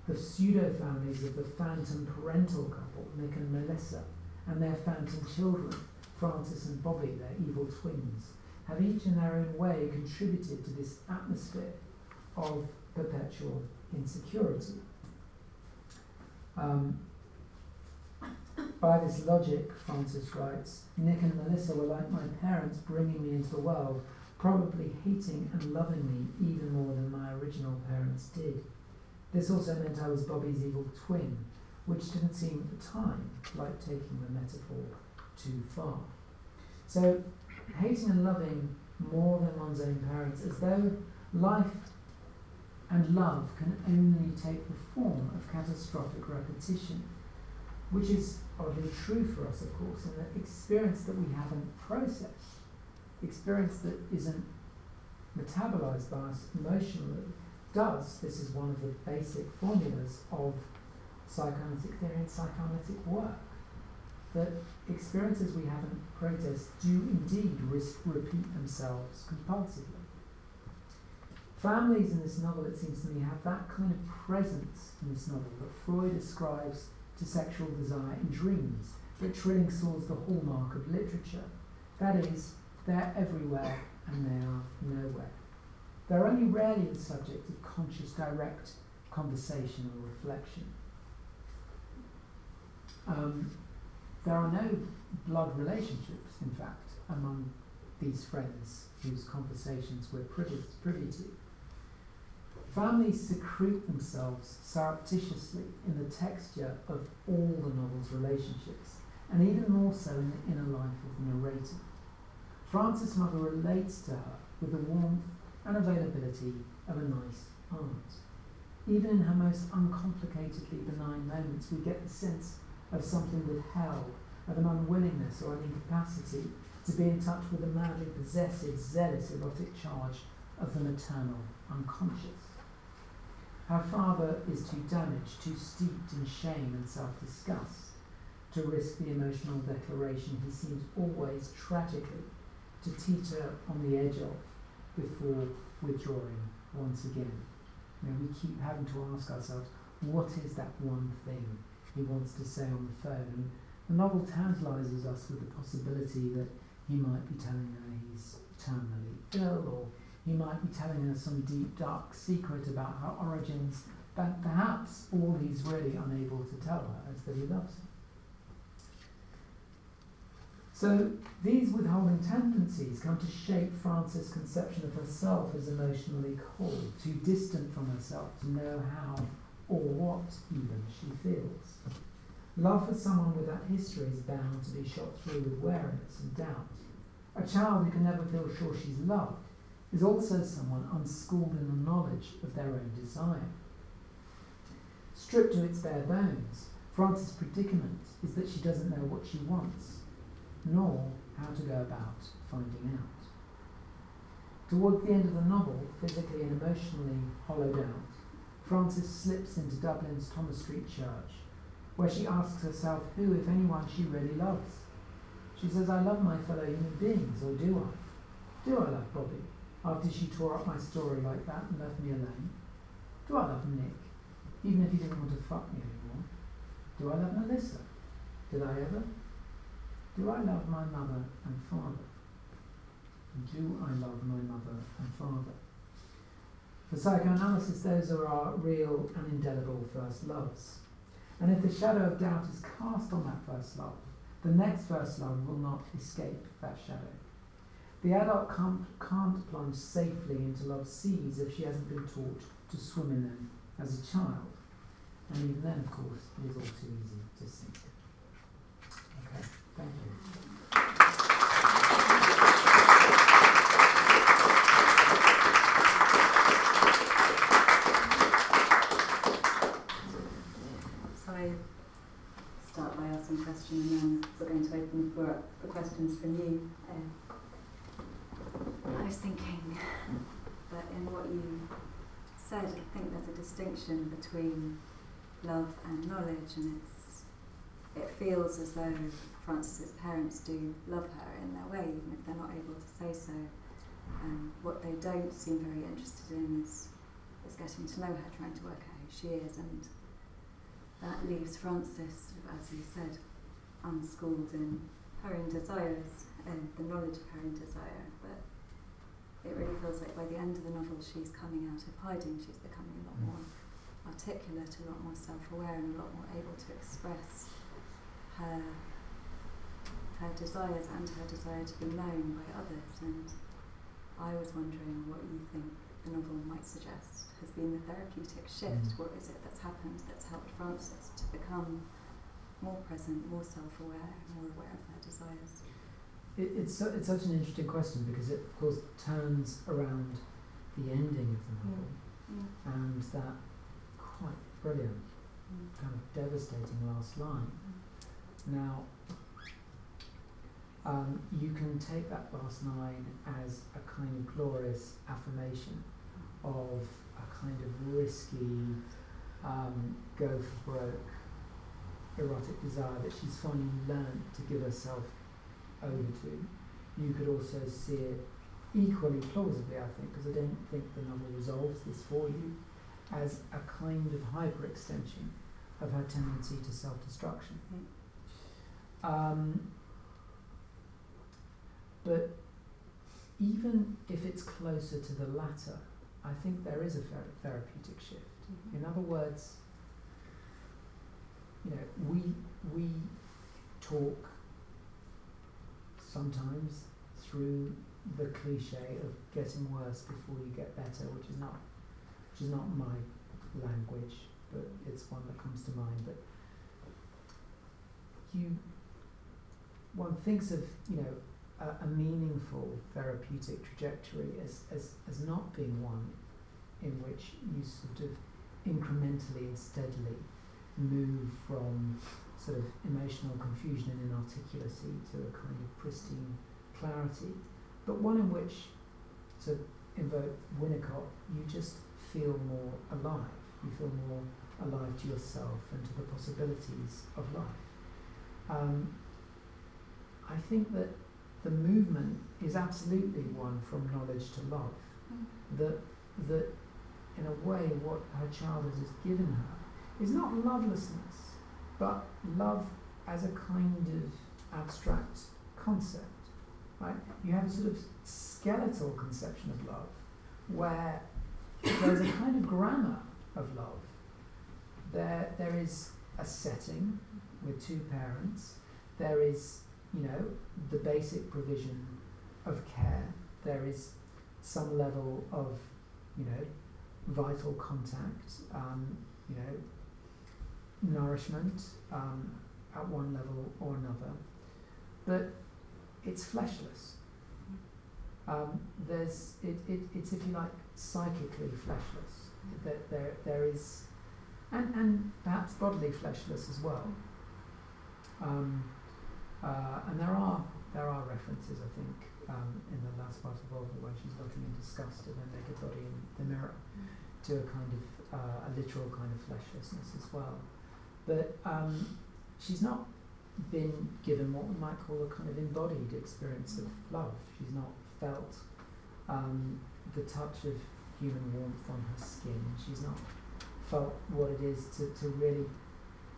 the pseudo-families of the phantom parental couple, Nick and Melissa, and their phantom children, Francis and Bobby, their evil twins, have each in their own way contributed to this atmosphere of perpetual insecurity. By this logic, Francis writes, Nick and Melissa were like my parents bringing me into the world, probably hating and loving me even more than my original parents did. This also meant I was Bobby's evil twin, which didn't seem at the time like taking the metaphor too far. So, hating and loving more than one's own parents, as though life and love can only take the form of catastrophic repetition, which is oddly true for us, of course, and the experience that we haven't processed, experience that isn't metabolized by us emotionally, does. This is one of the basic formulas of psychoanalytic theory and psychoanalytic work, that experiences we haven't processed do indeed repeat themselves compulsively. Families in this novel, it seems to me, have that kind of presence in this novel that Freud ascribes to sexual desire in dreams, that Trilling saw as the hallmark of literature. That is, they're everywhere and they are nowhere. They're only rarely the subject of conscious, direct conversation or reflection. There are no blood relationships, in fact, among these friends whose conversations we're privy to. Families secrete themselves surreptitiously in the texture of all the novel's relationships, and even more so in the inner life of the narrator. Frances' mother relates to her with the warmth and availability of a nice aunt. Even in her most uncomplicatedly benign moments, we get the sense of something withheld, of an unwillingness or an incapacity to be in touch with the madly possessive, zealous, erotic charge of the maternal unconscious. Her father is too damaged, too steeped in shame and self-disgust to risk the emotional declaration he seems always tragically to teach her on the edge of before withdrawing once again. You know, we keep having to ask ourselves, what is that one thing he wants to say on the phone? And the novel tantalises us with the possibility that he might be telling her he's terminally ill, or he might be telling her some deep, dark secret about her origins, But perhaps all he's really unable to tell her is that he loves her. So these withholding tendencies come to shape Frances' conception of herself as emotionally cold, too distant from herself to know how or what even she feels. Love for someone with that history is bound to be shot through with wariness and doubt. A child who can never feel sure she's loved is also someone unschooled in the knowledge of their own desire. Stripped to its bare bones, Frances' predicament is that she doesn't know what she wants, nor how to go about finding out. Towards the end of the novel, physically and emotionally hollowed out, Frances slips into Dublin's Thomas Street Church, where she asks herself who, if anyone, she really loves. She says, I love my fellow human beings, or do I? Do I love Bobby, after she tore up my story like that and left me alone? Do I love Nick, even if he didn't want to fuck me anymore? Do I love Melissa? Did I ever? Do I love my mother and father? Do I love my mother and father? For psychoanalysis, those are our real and indelible first loves. And if the shadow of doubt is cast on that first love, the next first love will not escape that shadow. The adult can't plunge safely into love's seas if she hasn't been taught to swim in them as a child. And even then, of course, it is all too easy to sink. Okay, thank you. Some question, and then we're going to open the floor up for questions from you. I was thinking that in what you said, I think there's a distinction between love and knowledge, and it feels as though Frances's parents do love her in their way, even if they're not able to say so. What they don't seem very interested in is getting to know her, trying to work out who she is, and that leaves Frances, as you said, unschooled in her own desires and the knowledge of her own desire. But it really feels like by the end of the novel, she's coming out of hiding. She's becoming a lot more articulate, a lot more self-aware, and a lot more able to express her desires and her desire to be known by others. And I was wondering what you think the novel might suggest has been the therapeutic shift. What is it that's happened that's helped Frances to become more present, more self-aware, more aware of her desires? It's such an interesting question, because it, of course, turns around the ending of the novel and that quite brilliant, kind of devastating last line. Now, you can take that last line as a kind of glorious affirmation of a kind of risky, go for broke, erotic desire that she's finally learned to give herself over to. You could also see it equally plausibly, I think, because I don't think the novel resolves this for you, as a kind of hyperextension of her tendency to self-destruction. But even if it's closer to the latter, I think there is a therapeutic shift. In other words, you know, we talk sometimes through the cliche of getting worse before you get better, which is not my language, but it's one that comes to mind. But one thinks of, you know, a meaningful therapeutic trajectory as not being one in which you sort of incrementally and steadily move from sort of emotional confusion and inarticulacy to a kind of pristine clarity, but one in which, to invoke Winnicott, you just feel more alive. You feel more alive to yourself and to the possibilities of life. I think that the movement is absolutely one from knowledge to love. That in a way, what her childhood has given her is not lovelessness, but love as a kind of abstract concept. Right? You have a sort of skeletal conception of love, where there's a kind of grammar of love There is a setting with two parents. There is, the basic provision of care. There is some level of, vital contact, nourishment at one level or another. But it's fleshless. It's, if you like, psychically fleshless. There is, and perhaps bodily fleshless as well. And there are references, I think, in the last part of Volva, where she's looking in disgust at her naked body in the mirror, to a kind of a literal kind of fleshlessness as well. But she's not been given what we might call a kind of embodied experience of love. She's not felt the touch of human warmth on her skin. She's not felt what it is to really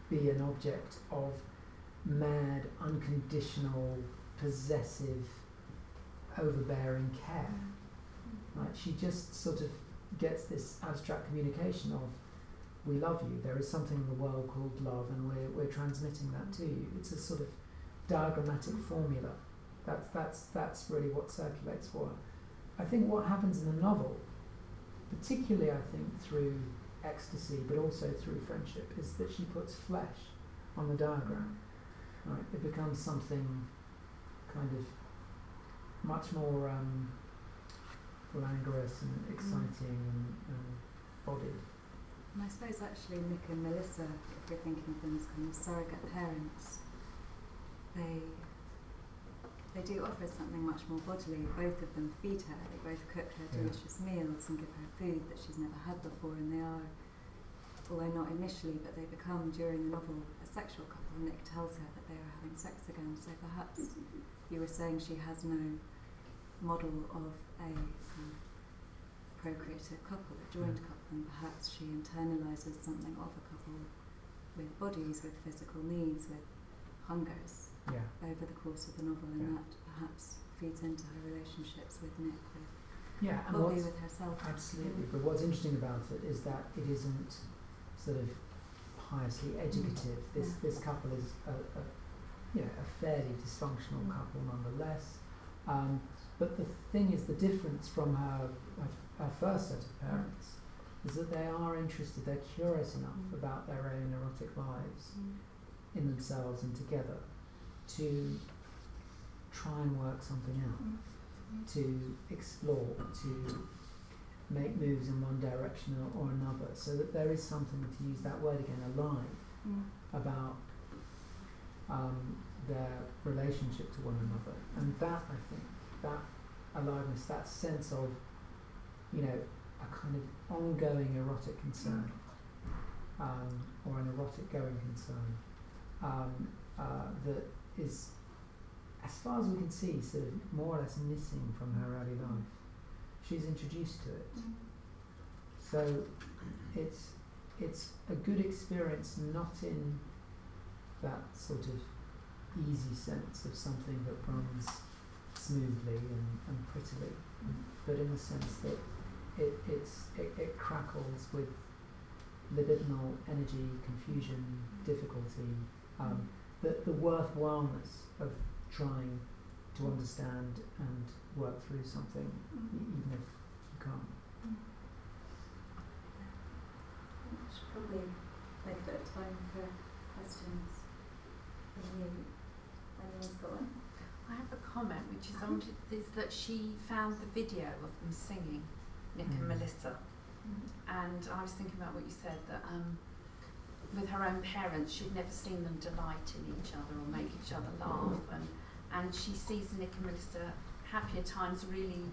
be an object of mad, unconditional, possessive, overbearing care. Right? She just sort of gets this abstract communication of, we love you, there is something in the world called love, and we're transmitting that to you. It's a sort of diagrammatic formula. That's really what circulates for her. I think what happens in the novel, particularly I think through ecstasy, but also through friendship, is that she puts flesh on the diagram. Right? It becomes something kind of much more languorous and exciting and bodied. And I suppose actually Nick and Melissa, if we're thinking of them as kind of surrogate parents, they do offer something much more bodily. Both of them feed her, they both cook her delicious meals and give her food that she's never had before, and they are, although not initially, but they become, during the novel, a sexual couple. Nick tells her that they are having sex again, so perhaps you were saying she has no model of a procreative couple, a joined couple, and perhaps she internalises something of a couple with bodies, with physical needs, with hungers over the course of the novel, and that perhaps feeds into her relationships with Nick, and Bobby, with herself. Absolutely, but what's interesting about it is that it isn't sort of piously educative. This couple is a fairly dysfunctional couple nonetheless. But the thing is, the difference from her first set of parents is that they are interested, they're curious enough about their own erotic lives in themselves and together to try and work something out, to explore, to make moves in one direction or another, so that there is something, to use that word again, alive, about their relationship to one another. And that, I think, that aliveness, that sense of, a kind of ongoing erotic concern, or an erotic going concern, that is, as far as we can see, sort of more or less missing from her early life. She's introduced to it. So it's a good experience, not in that sort of easy sense of something that runs smoothly and prettily, but in the sense that it crackles with libidinal energy, confusion, difficulty, the worthwhileness of trying to understand and work through something, even if you can't. I should probably make a bit of time for questions. Anyone's got one? I have a comment, which is that she found the video of them singing, Nick and Melissa, and I was thinking about what you said, that with her own parents she'd never seen them delight in each other or make each other laugh, and she sees Nick and Melissa, happier times, really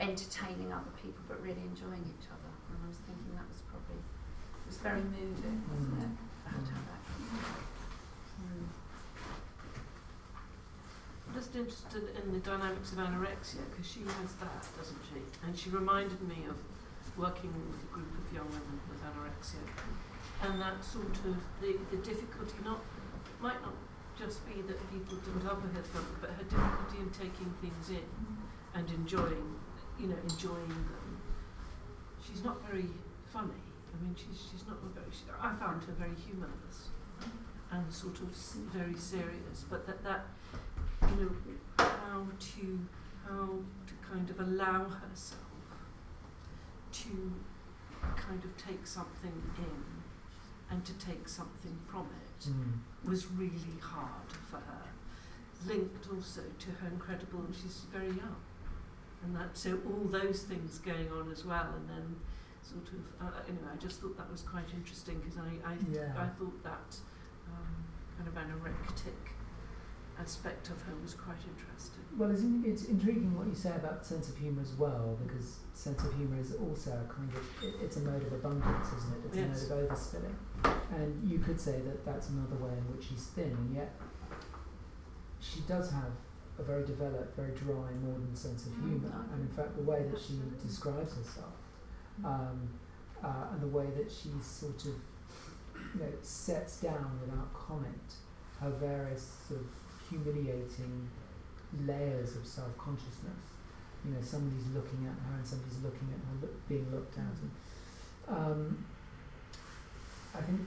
entertaining other people but really enjoying each other, and I was thinking that was probably, it was very moving, wasn't it, about how that came out. I'm just interested in the dynamics of anorexia, because she has that, doesn't she? And she reminded me of working with a group of young women with anorexia, and that sort of the difficulty, might not just be that people didn't love her, but her difficulty in taking things in and enjoying them. She's not very funny, I mean, she's not very. I found her very humanless and sort of very serious. But that you know, how to kind of allow herself to kind of take something in and to take something from it was really hard for her. Linked also to her incredible, and she's very young, and that so all those things going on as well, and then sort of anyway, I just thought that was quite interesting because I thought that kind of anorectic aspect of her was quite interesting. Well, it's intriguing what you say about sense of humour as well, because sense of humour is also a kind of it's a mode of abundance, isn't it? It's yes. A mode of overspilling, and you could say that that's another way in which she's thin, and yet. She does have a very developed, very dry, modern sense of humour, and in fact the way that she describes herself, and the way that she sort of, you know, sets down without comment her various sort of humiliating layers of self-consciousness. You know, somebody's looking at her and somebody's looking at her being looked at. And, I think,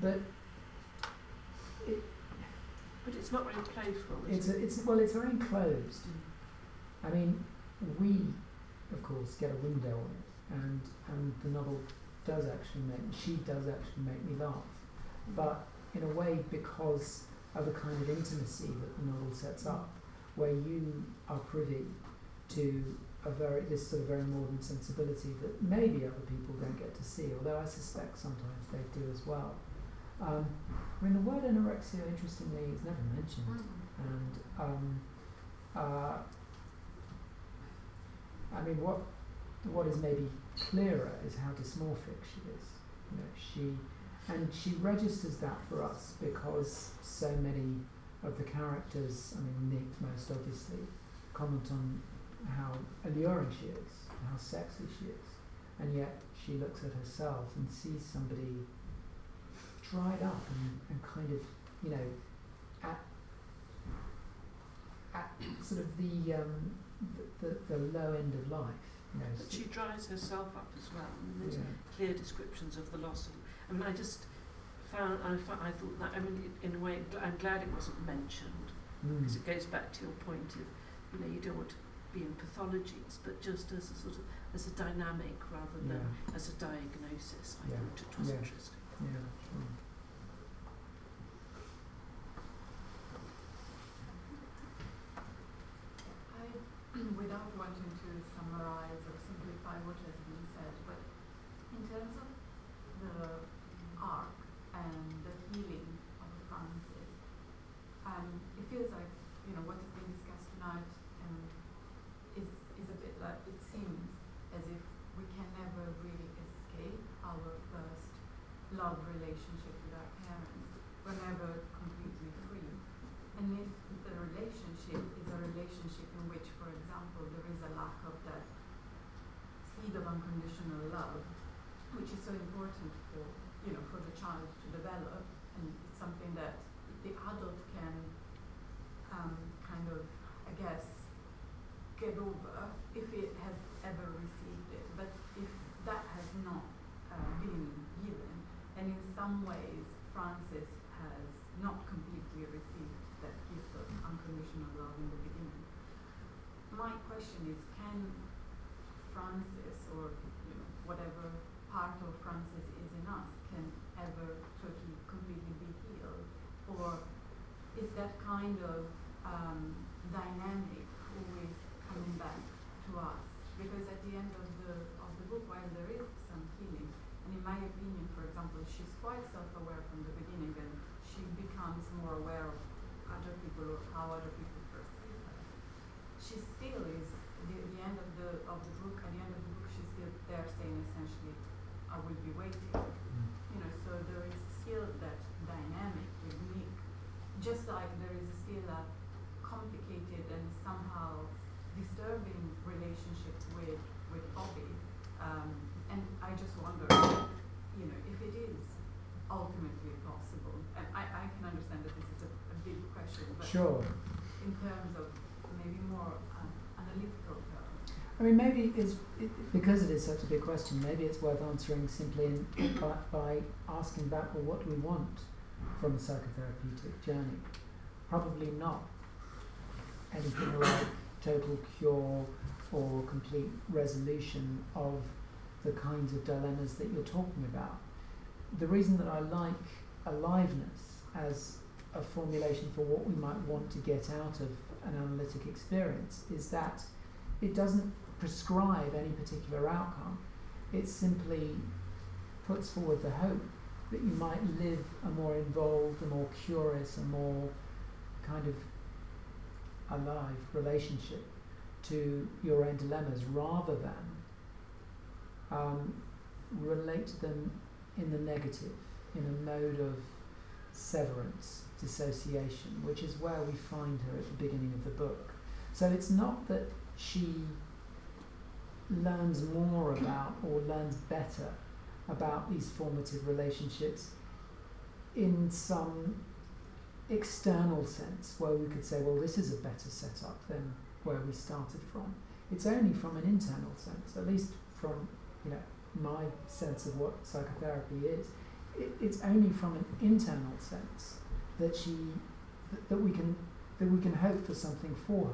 but it's not really playful. It's very enclosed. I mean, we, of course, get a window on it, and the novel does actually make me laugh, but in a way because of the kind of intimacy that the novel sets up, where you are privy to this sort of very modern sensibility that maybe other people don't get to see, although I suspect sometimes they do as well. I mean, the word anorexia, interestingly, is never mentioned, and I mean, what is maybe clearer is how dysmorphic she is. You know, she registers that for us because so many of the characters, I mean, Nick most obviously, comment on how alluring she is, and how sexy she is, and yet she looks at herself and sees somebody dried up and kind of, you know, at sort of the low end of life. You know, but she dries herself up as well. I mean, there's clear descriptions of the loss. I mean, I thought that, I mean, in a way, I'm glad it wasn't mentioned because it goes back to your point of, you know, you don't want to be in pathologies, but just as a sort of, as a dynamic rather than as a diagnosis. I thought it was interesting. Yeah, sure. Without wanting to summarize or simplify what has been said, but in terms of the arc and the healing of the promises, it feels like, you know, what has been discussed tonight is a bit like, it seems as if we can never really escape our first love relationship with our parents. We're never completely free. And if the relationship is a relationship in which, for example, there is a lack of that seed of unconditional love, which is so important for, you know, for the child to develop, and it's something that the adult can kind of, I guess, get over if it has ever received it. But if that has not been given, and in some ways, Frances has not completely received that gift of unconditional love in the beginning. My question is, can Frances, or you know, whatever part of Frances is in us, can ever totally, completely be healed? Or is that kind of dynamic always coming back to us? Because at the end of the book, while there is some healing, in my opinion, for example, she's quite self-aware from the beginning, and she becomes more aware of other people or how other people perceive her. She still is the end of the book. At the end of the book, she's still there saying essentially, "I will be waiting." You know, so there is still that dynamic with Nick, just like there is still a complicated and somehow disturbing relationship with Bobby. And I just wonder, you know, if it is ultimately possible. And I can understand that this is a big question, but in terms of maybe more analytical terms. I mean, maybe it's... because it is such a big question, maybe it's worth answering simply by asking back, well, what do we want from a psychotherapeutic journey? Probably not anything like total cure or complete resolution of the kinds of dilemmas that you're talking about. The reason that I like aliveness as a formulation for what we might want to get out of an analytic experience is that it doesn't prescribe any particular outcome. It simply puts forward the hope that you might live a more involved, a more curious, a more kind of alive relationship to your own dilemmas, rather than relate to them in the negative, in a mode of severance, dissociation, which is where we find her at the beginning of the book. So it's not that she learns more about or learns better about these formative relationships in some external sense where we could say, well, this is a better setup than where we started from. It's only from an internal sense, at least from, you know, my sense of what psychotherapy is. It's only from an internal sense that we can hope for something for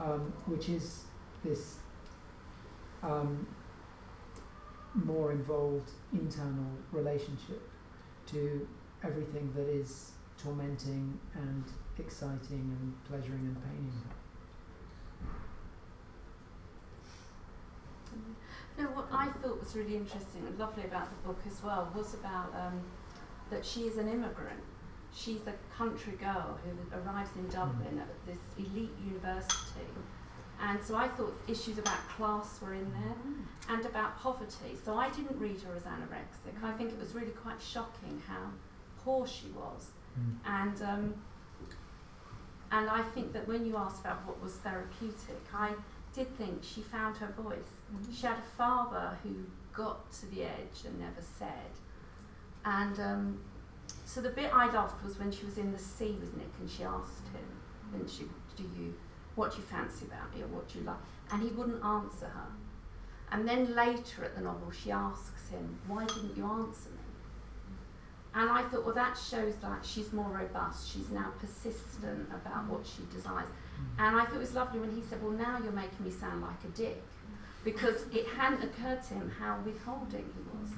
her, which is this more involved internal relationship to everything that is tormenting and exciting and pleasuring and paining her. No, what I thought was really interesting and lovely about the book as well was about that she is an immigrant. She's a country girl who arrives in Dublin at this elite university. And so I thought issues about class were in there and about poverty. So I didn't read her as anorexic. I think it was really quite shocking how poor she was. And I think that when you asked about what was therapeutic, I did think she found her voice. She had a father who got to the edge and never said. And so the bit I loved was when she was in the sea with Nick and she asked him, and she, what do you fancy about me, or what do you like? And he wouldn't answer her. And then later at the novel, she asks him, why didn't you answer me? And I thought, well, that shows that she's more robust. She's now persistent about what she desires. And I thought it was lovely when he said, well, now you're making me sound like a dick, because it hadn't occurred to him how withholding he was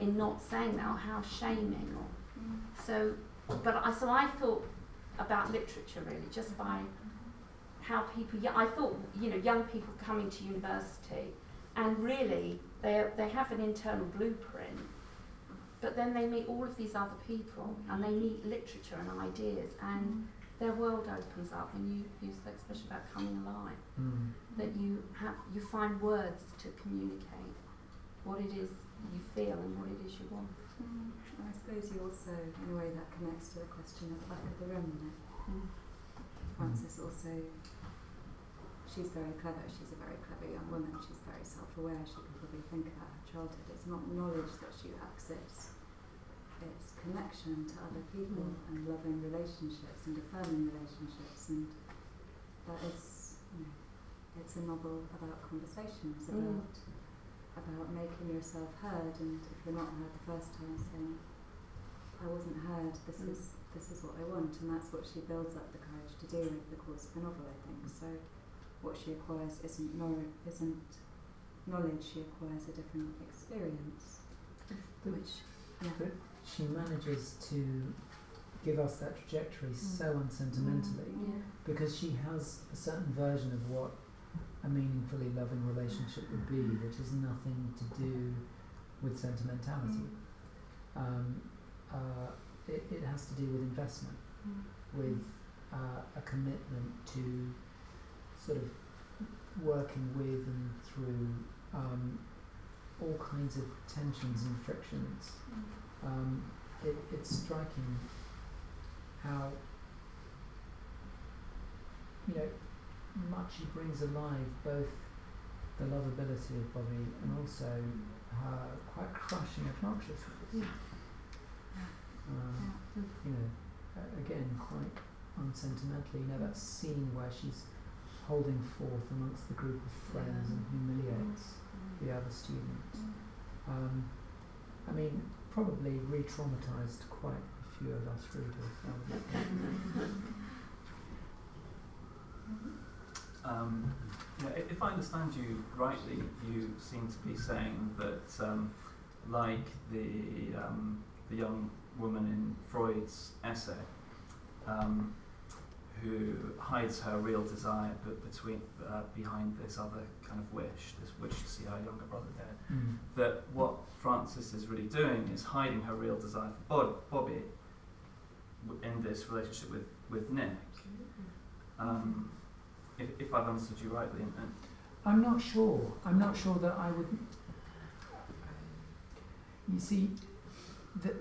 in not saying that, or how shaming. So I thought about literature, really, just by how people... I thought, young people coming to university, and really, they have an internal blueprint, but then they meet all of these other people, and they meet literature and ideas, and their world opens up. And you use the expression about coming alive, that you find words to communicate what it is you feel and what it is you want. I suppose you also, in a way, that connects to the question of the back of the room, Frances also, she's very clever. She's a very clever young woman. She's very self-aware. She can probably think about her childhood. It's not knowledge that she lacks, it's connection to other people and loving relationships and affirming relationships, and that is, it's a novel about conversations, about making yourself heard, and if you're not heard the first time, saying, I wasn't heard, this is what I want, and that's what she builds up the courage to do over the course of the novel, I think. So what she acquires isn't knowledge, she acquires a different experience. But she manages to give us that trajectory so unsentimentally, because she has a certain version of what a meaningfully loving relationship would be, which has nothing to do with sentimentality. It has to do with investment, with a commitment to sort of working with and through all kinds of tensions and frictions. It's striking how much she brings alive both the lovability of Bobby and also her quite crushing obnoxiousness. Again, quite unsentimentally. That scene where she's holding forth amongst the group of friends and humiliates the other student. I mean, probably re-traumatised quite a few of us readers. If I understand you rightly, you seem to be saying that, like the young woman in Freud's essay, who hides her real desire but behind this other kind of wish, this wish to see her younger brother dead, that what Frances is really doing is hiding her real desire for Bobby in this relationship with Nick. If I've understood you rightly. I'm not sure. I'm not sure that I would... You see,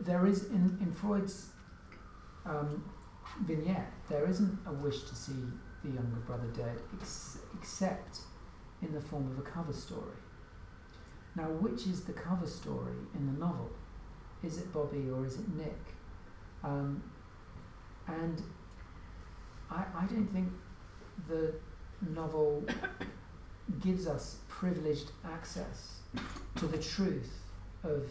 there is, in Freud's vignette, there isn't a wish to see the younger brother dead, except in the form of a cover story. Now, which is the cover story in the novel? Is it Bobby or is it Nick? And I don't think the novel gives us privileged access to the truth of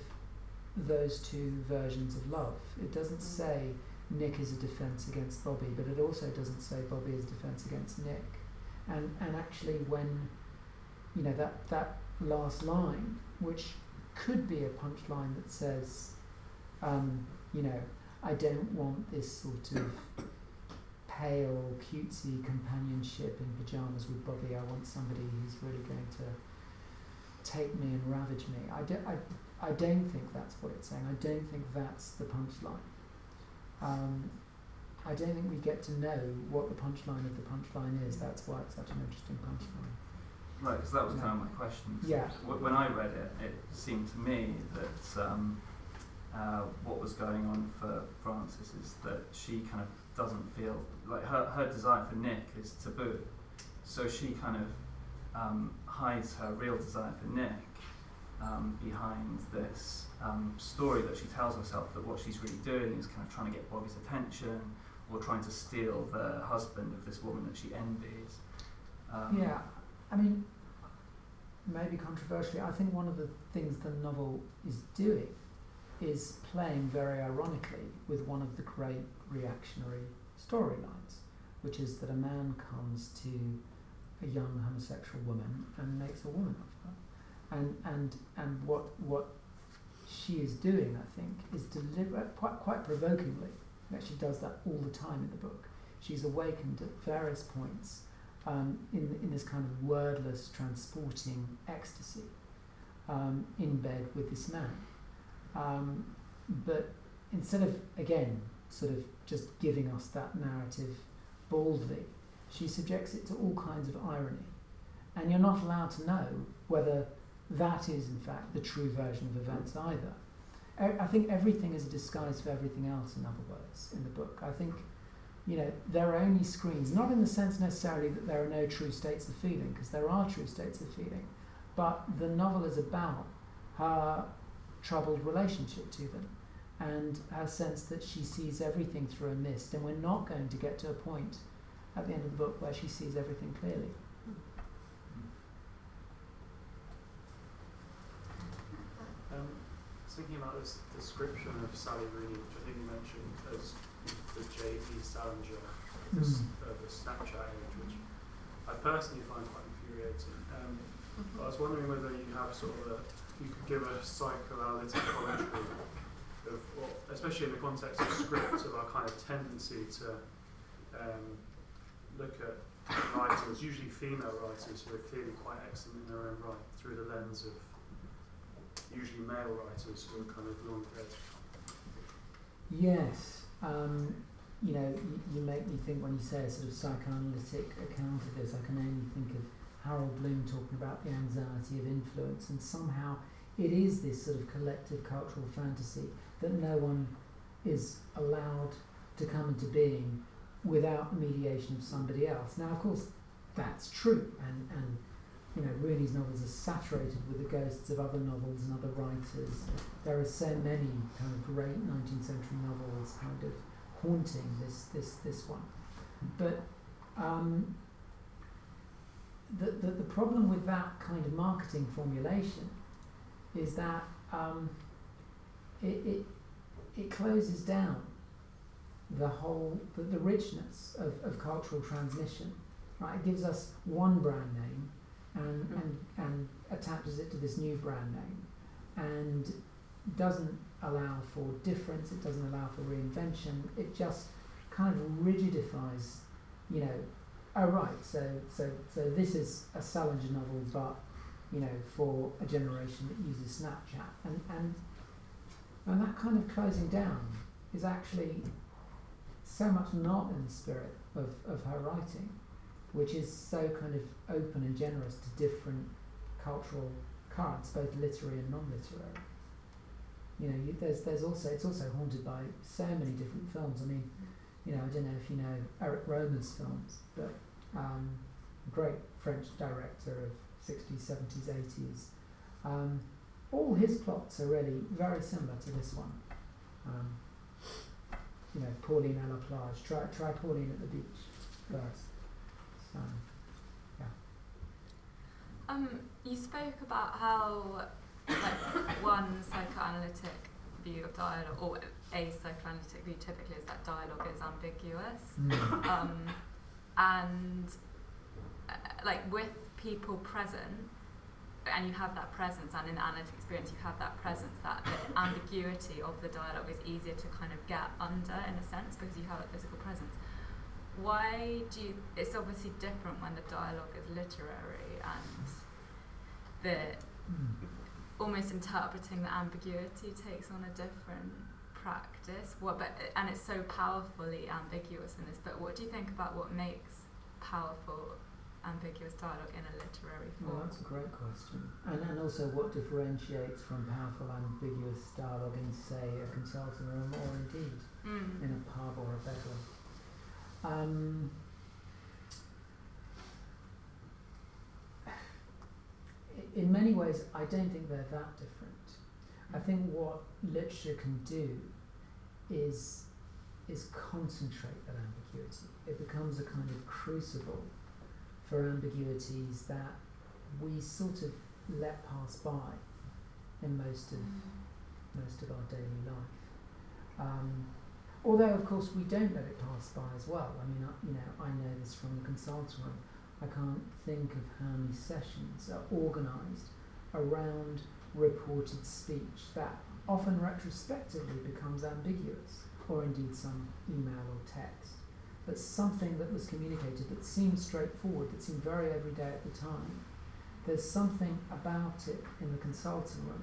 those two versions of love. It doesn't say Nick is a defense against Bobby, but it also doesn't say Bobby is a defense against Nick. And actually, when you know that last line, which could be a punchline that says, I don't want this sort of pale, cutesy companionship in pyjamas with Bobby. I want somebody who's really going to take me and ravage me. I don't think that's what it's saying. I don't think that's the punchline. I don't think we get to know what the punchline of the punchline is. That's why it's such an interesting punchline. Right, because that was kind of my question. Yeah. When I read it, it seemed to me that what was going on for Frances is that she kind of doesn't feel like her desire for Nick is taboo, so she kind of hides her real desire for Nick behind this story that she tells herself that what she's really doing is kind of trying to get Bobby's attention or trying to steal the husband of this woman that she envies. Yeah, I mean, maybe controversially, I think one of the things the novel is doing is playing very ironically with one of the great reactionary storylines, which is that a man comes to a young homosexual woman and makes a woman of her. And what she is doing, I think, is deliberate, quite provokingly. That she does that all the time in the book. She's awakened at various points in this kind of wordless, transporting ecstasy in bed with this man. But instead of, again, sort of just giving us that narrative baldly, she subjects it to all kinds of irony. And you're not allowed to know whether that is, in fact, the true version of events either. I think everything is a disguise for everything else, in other words, in the book. I think, there are only screens, not in the sense necessarily that there are no true states of feeling, because there are true states of feeling, but the novel is about her troubled relationship to them and her sense that she sees everything through a mist, and we're not going to get to a point at the end of the book where she sees everything clearly. I was thinking about this description of Sally Rooney, which I think you mentioned as the J.P. Salinger of the Snapchat image, which I personally find quite infuriating. But I was wondering whether you have sort of you could give a psychoanalytic commentary of, or especially in the context of scripts, of our kind of tendency to look at writers, usually female writers, who are clearly quite excellent in their own right, through the lens of usually male writers who are kind of long dead. Yes, you make me think when you say a sort of psychoanalytic account of this. I can only think of Harold Bloom talking about the anxiety of influence, and somehow it is this sort of collective cultural fantasy that no one is allowed to come into being without mediation of somebody else. Now, of course, that's true, and Rooney's novels are saturated with the ghosts of other novels and other writers. There are so many kind of great 19th century novels kind of haunting this one, but the problem with that kind of marketing formulation is that it closes down the whole, the richness of cultural transmission, right? It gives us one brand name and attaches it to this new brand name and doesn't allow for difference, it doesn't allow for reinvention, it just kind of rigidifies, you know, oh right, so this is a Salinger novel, but, you know, for a generation that uses Snapchat. And that kind of closing down is actually so much not in the spirit of her writing, which is so kind of open and generous to different cultural currents, both literary and non-literary. You know, there's also, it's also haunted by so many different films. I mean, you know, I don't know if you know Eric Romer's films, but great French director of 60s, 70s, 80s. All his plots are really very similar to this one. You know, Pauline à la plage. Try Pauline at the beach first. So, yeah. You spoke about how, like, one psychoanalytic view of dialogue, or a psychoanalytic view typically, is that dialogue is ambiguous. Mm. Like with people present, and you have that presence, and in analytic experience you have that presence, that the ambiguity of the dialogue is easier to kind of get under, in a sense, because you have that physical presence. Why do you, it's obviously different when the dialogue is literary and almost interpreting the ambiguity takes on a different practice, and it's so powerfully ambiguous in this, but what do you think about what makes powerful ambiguous dialogue in a literary form? Well, that's a great question. And also what differentiates from powerful ambiguous dialogue in, say, a consulting room or indeed in a pub or a bedroom. In many ways, I don't think they're that different. I think what literature can do is concentrate that ambiguity. It becomes a kind of crucible for ambiguities that we sort of let pass by in most of our daily life. Although, of course, we don't let it pass by as well. I mean, I know this from the consulting room. I can't think of how many sessions are organised around reported speech that often retrospectively becomes ambiguous, or indeed some email or text. But something that was communicated that seemed straightforward, that seemed very everyday at the time, there's something about it in the consulting room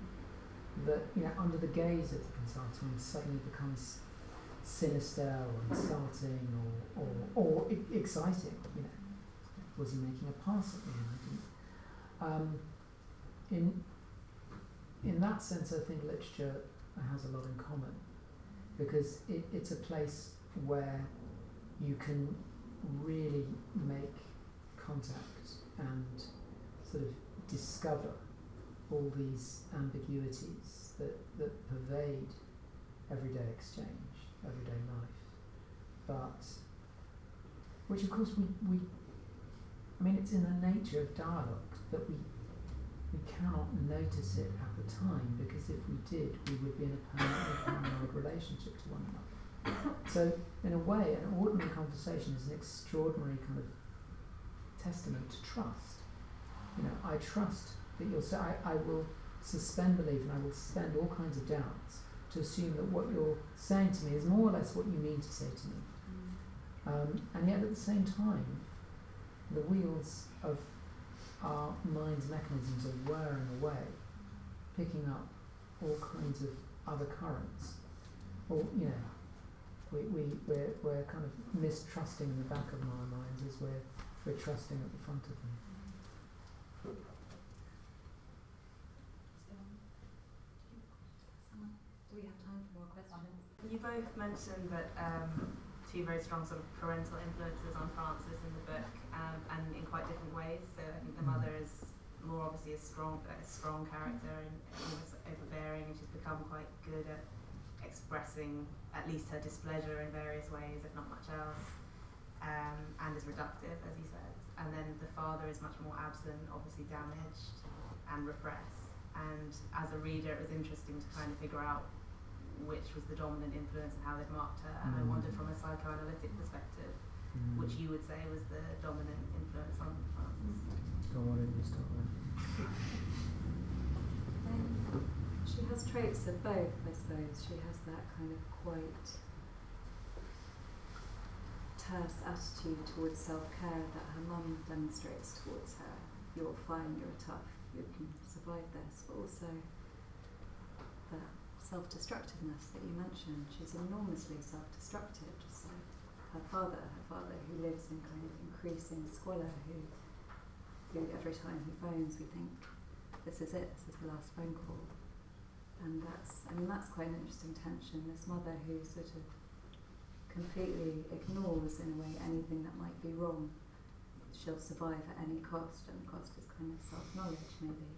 that, you know, under the gaze of the consulting room suddenly becomes sinister or insulting or exciting. You know, was he making a pass at me? In that sense, I think literature has a lot in common, because it's a place where you can really make contact and sort of discover all these ambiguities that pervade everyday exchange, everyday life. But, which of course I mean, it's in the nature of dialogue that we cannot notice it at the time, because if we did, we would be in a paranoid relationship to one another. So, in a way, an ordinary conversation is an extraordinary kind of testament to trust. You know, I trust that you'll say, I will suspend belief and I will suspend all kinds of doubts to assume that what you're saying to me is more or less what you mean to say to me. And yet, at the same time, the wheels of our mind's mechanisms are whirring away, picking up all kinds of other currents. Or, you know, we're kind of mistrusting in the back of our minds as we're trusting at the front of them. Do we have time for more questions? You both mentioned that two very strong sort of parental influences on Frances in the book, and in quite different ways. So I think the mother is more obviously a strong character and almost overbearing, and she's become quite good at expressing at least her displeasure in various ways, if not much else, and is reductive, as you said. And then the father father is much more absent, obviously damaged and repressed. And as a reader, it was interesting to kind of figure out which was the dominant influence and how they'd marked her. And I wondered from a psychoanalytic perspective, which you would say was the dominant influence on France. Go on in this time. She has traits of both, I suppose. She has that kind of quite terse attitude towards self-care that her mum demonstrates towards her. You're fine, you're tough, you can survive this, but also that self-destructiveness that you mentioned. She's enormously self-destructive, just like her father who lives in kind of increasing squalor, who every time he phones we think, this is it, this is the last phone call. And that's quite an interesting tension, this mother who sort of completely ignores in a way anything that might be wrong. She'll survive at any cost, and the cost is kind of self-knowledge maybe.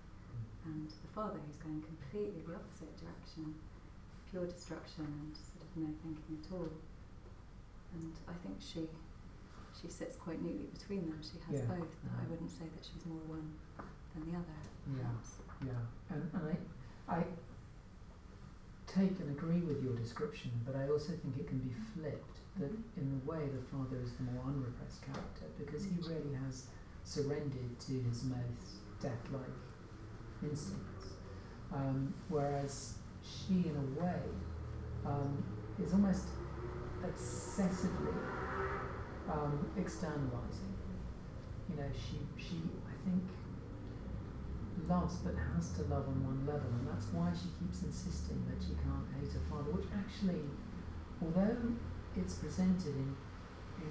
And the father who's going completely the opposite direction, pure destruction and sort of no thinking at all. And I think she sits quite neatly between them. She has both, but I wouldn't say that she's more one than the other. Yeah. And I take and agree with your description, but I also think it can be flipped, that in a way the father is the more unrepressed character, because he really has surrendered to his most death-like instincts. Whereas she, in a way, is almost obsessively externalizing. You know, she I think loves but has to love on one level, and that's why she keeps insisting that she can't hate her father, which actually, although it's presented in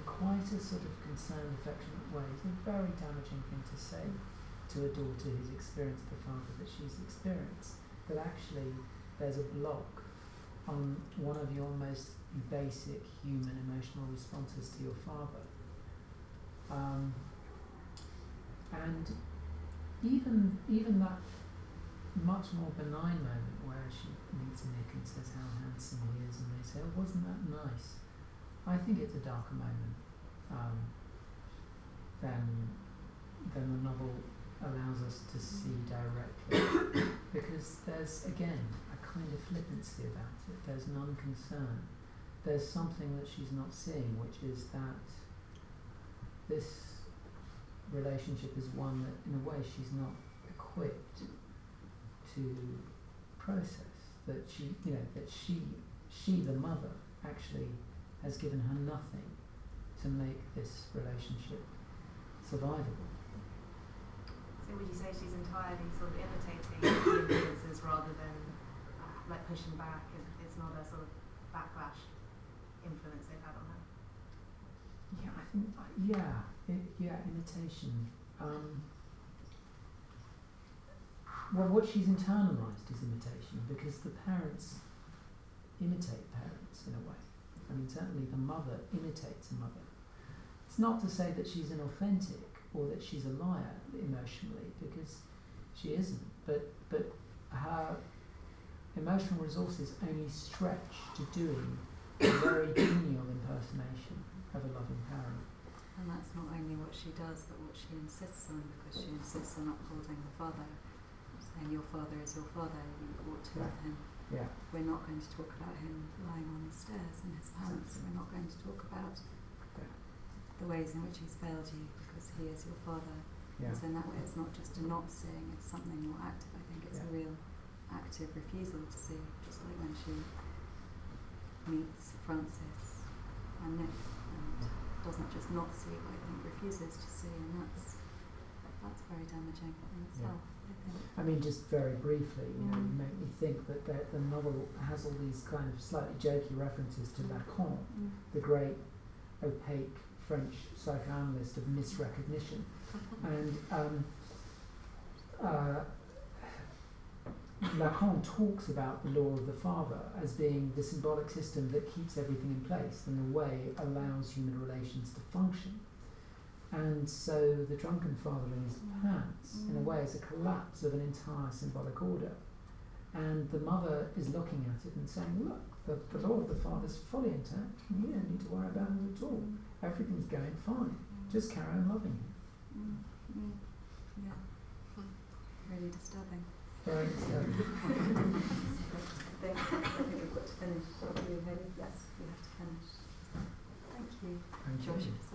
quite a sort of concerned, affectionate way, is a very damaging thing to say to a daughter who's experienced the father that she's experienced, that actually there's a block on one of your most basic human emotional responses to your father. And even that much more benign moment where she meets Nick and says how handsome he is, and they say, oh, wasn't that nice? I think it's a darker moment than the novel allows us to see directly, because there's, again, a kind of flippancy about it. There's an unconcern. There's something that she's not seeing, which is that this relationship is one that, in a way, she's not equipped to process. That she, you know, that she the mother, actually has given her nothing to make this relationship survivable. So would you say she's entirely sort of imitating the influences rather than like pushing back? It's not a sort of backlash influence they've had on her? Yeah, I think, imitation. Well, what she's internalised is imitation, because the parents imitate parents in a way. I mean, certainly the mother imitates a mother. It's not to say that she's inauthentic or that she's a liar emotionally, because she isn't, but her emotional resources only stretch to doing a very genial impersonation of a loving parent. And that's not only what she does, but what she insists on, because she insists on upholding the father, saying your father is your father, you ought to love him. Yeah. We're not going to talk about him lying on the stairs and his pants. We're not going to talk about the ways in which he's failed you, because he is your father. Yeah. So in that way, it's not just a not seeing, it's something more active. I think it's a real active refusal to see, just like when she meets Francis and Nick, and doesn't just not see, but I think refuses to see, and that's very damaging in itself. Yeah. I think. I mean, just very briefly, you know, you make me think that the novel has all these kind of slightly jokey references to Lacan, the great opaque French psychoanalyst of misrecognition, and Lacan talks about the law of the father as being the symbolic system that keeps everything in place and in a way allows human relations to function. And so the drunken father in his pants, in a way, is a collapse of an entire symbolic order. And the mother is looking at it and saying, look, the law of the father is fully intact, and you don't need to worry about it at all. Everything's going fine. Just carry on loving him. going to. Thank you. I think we've got to finish. Yes, we have to finish. Thank you. Thank you. George.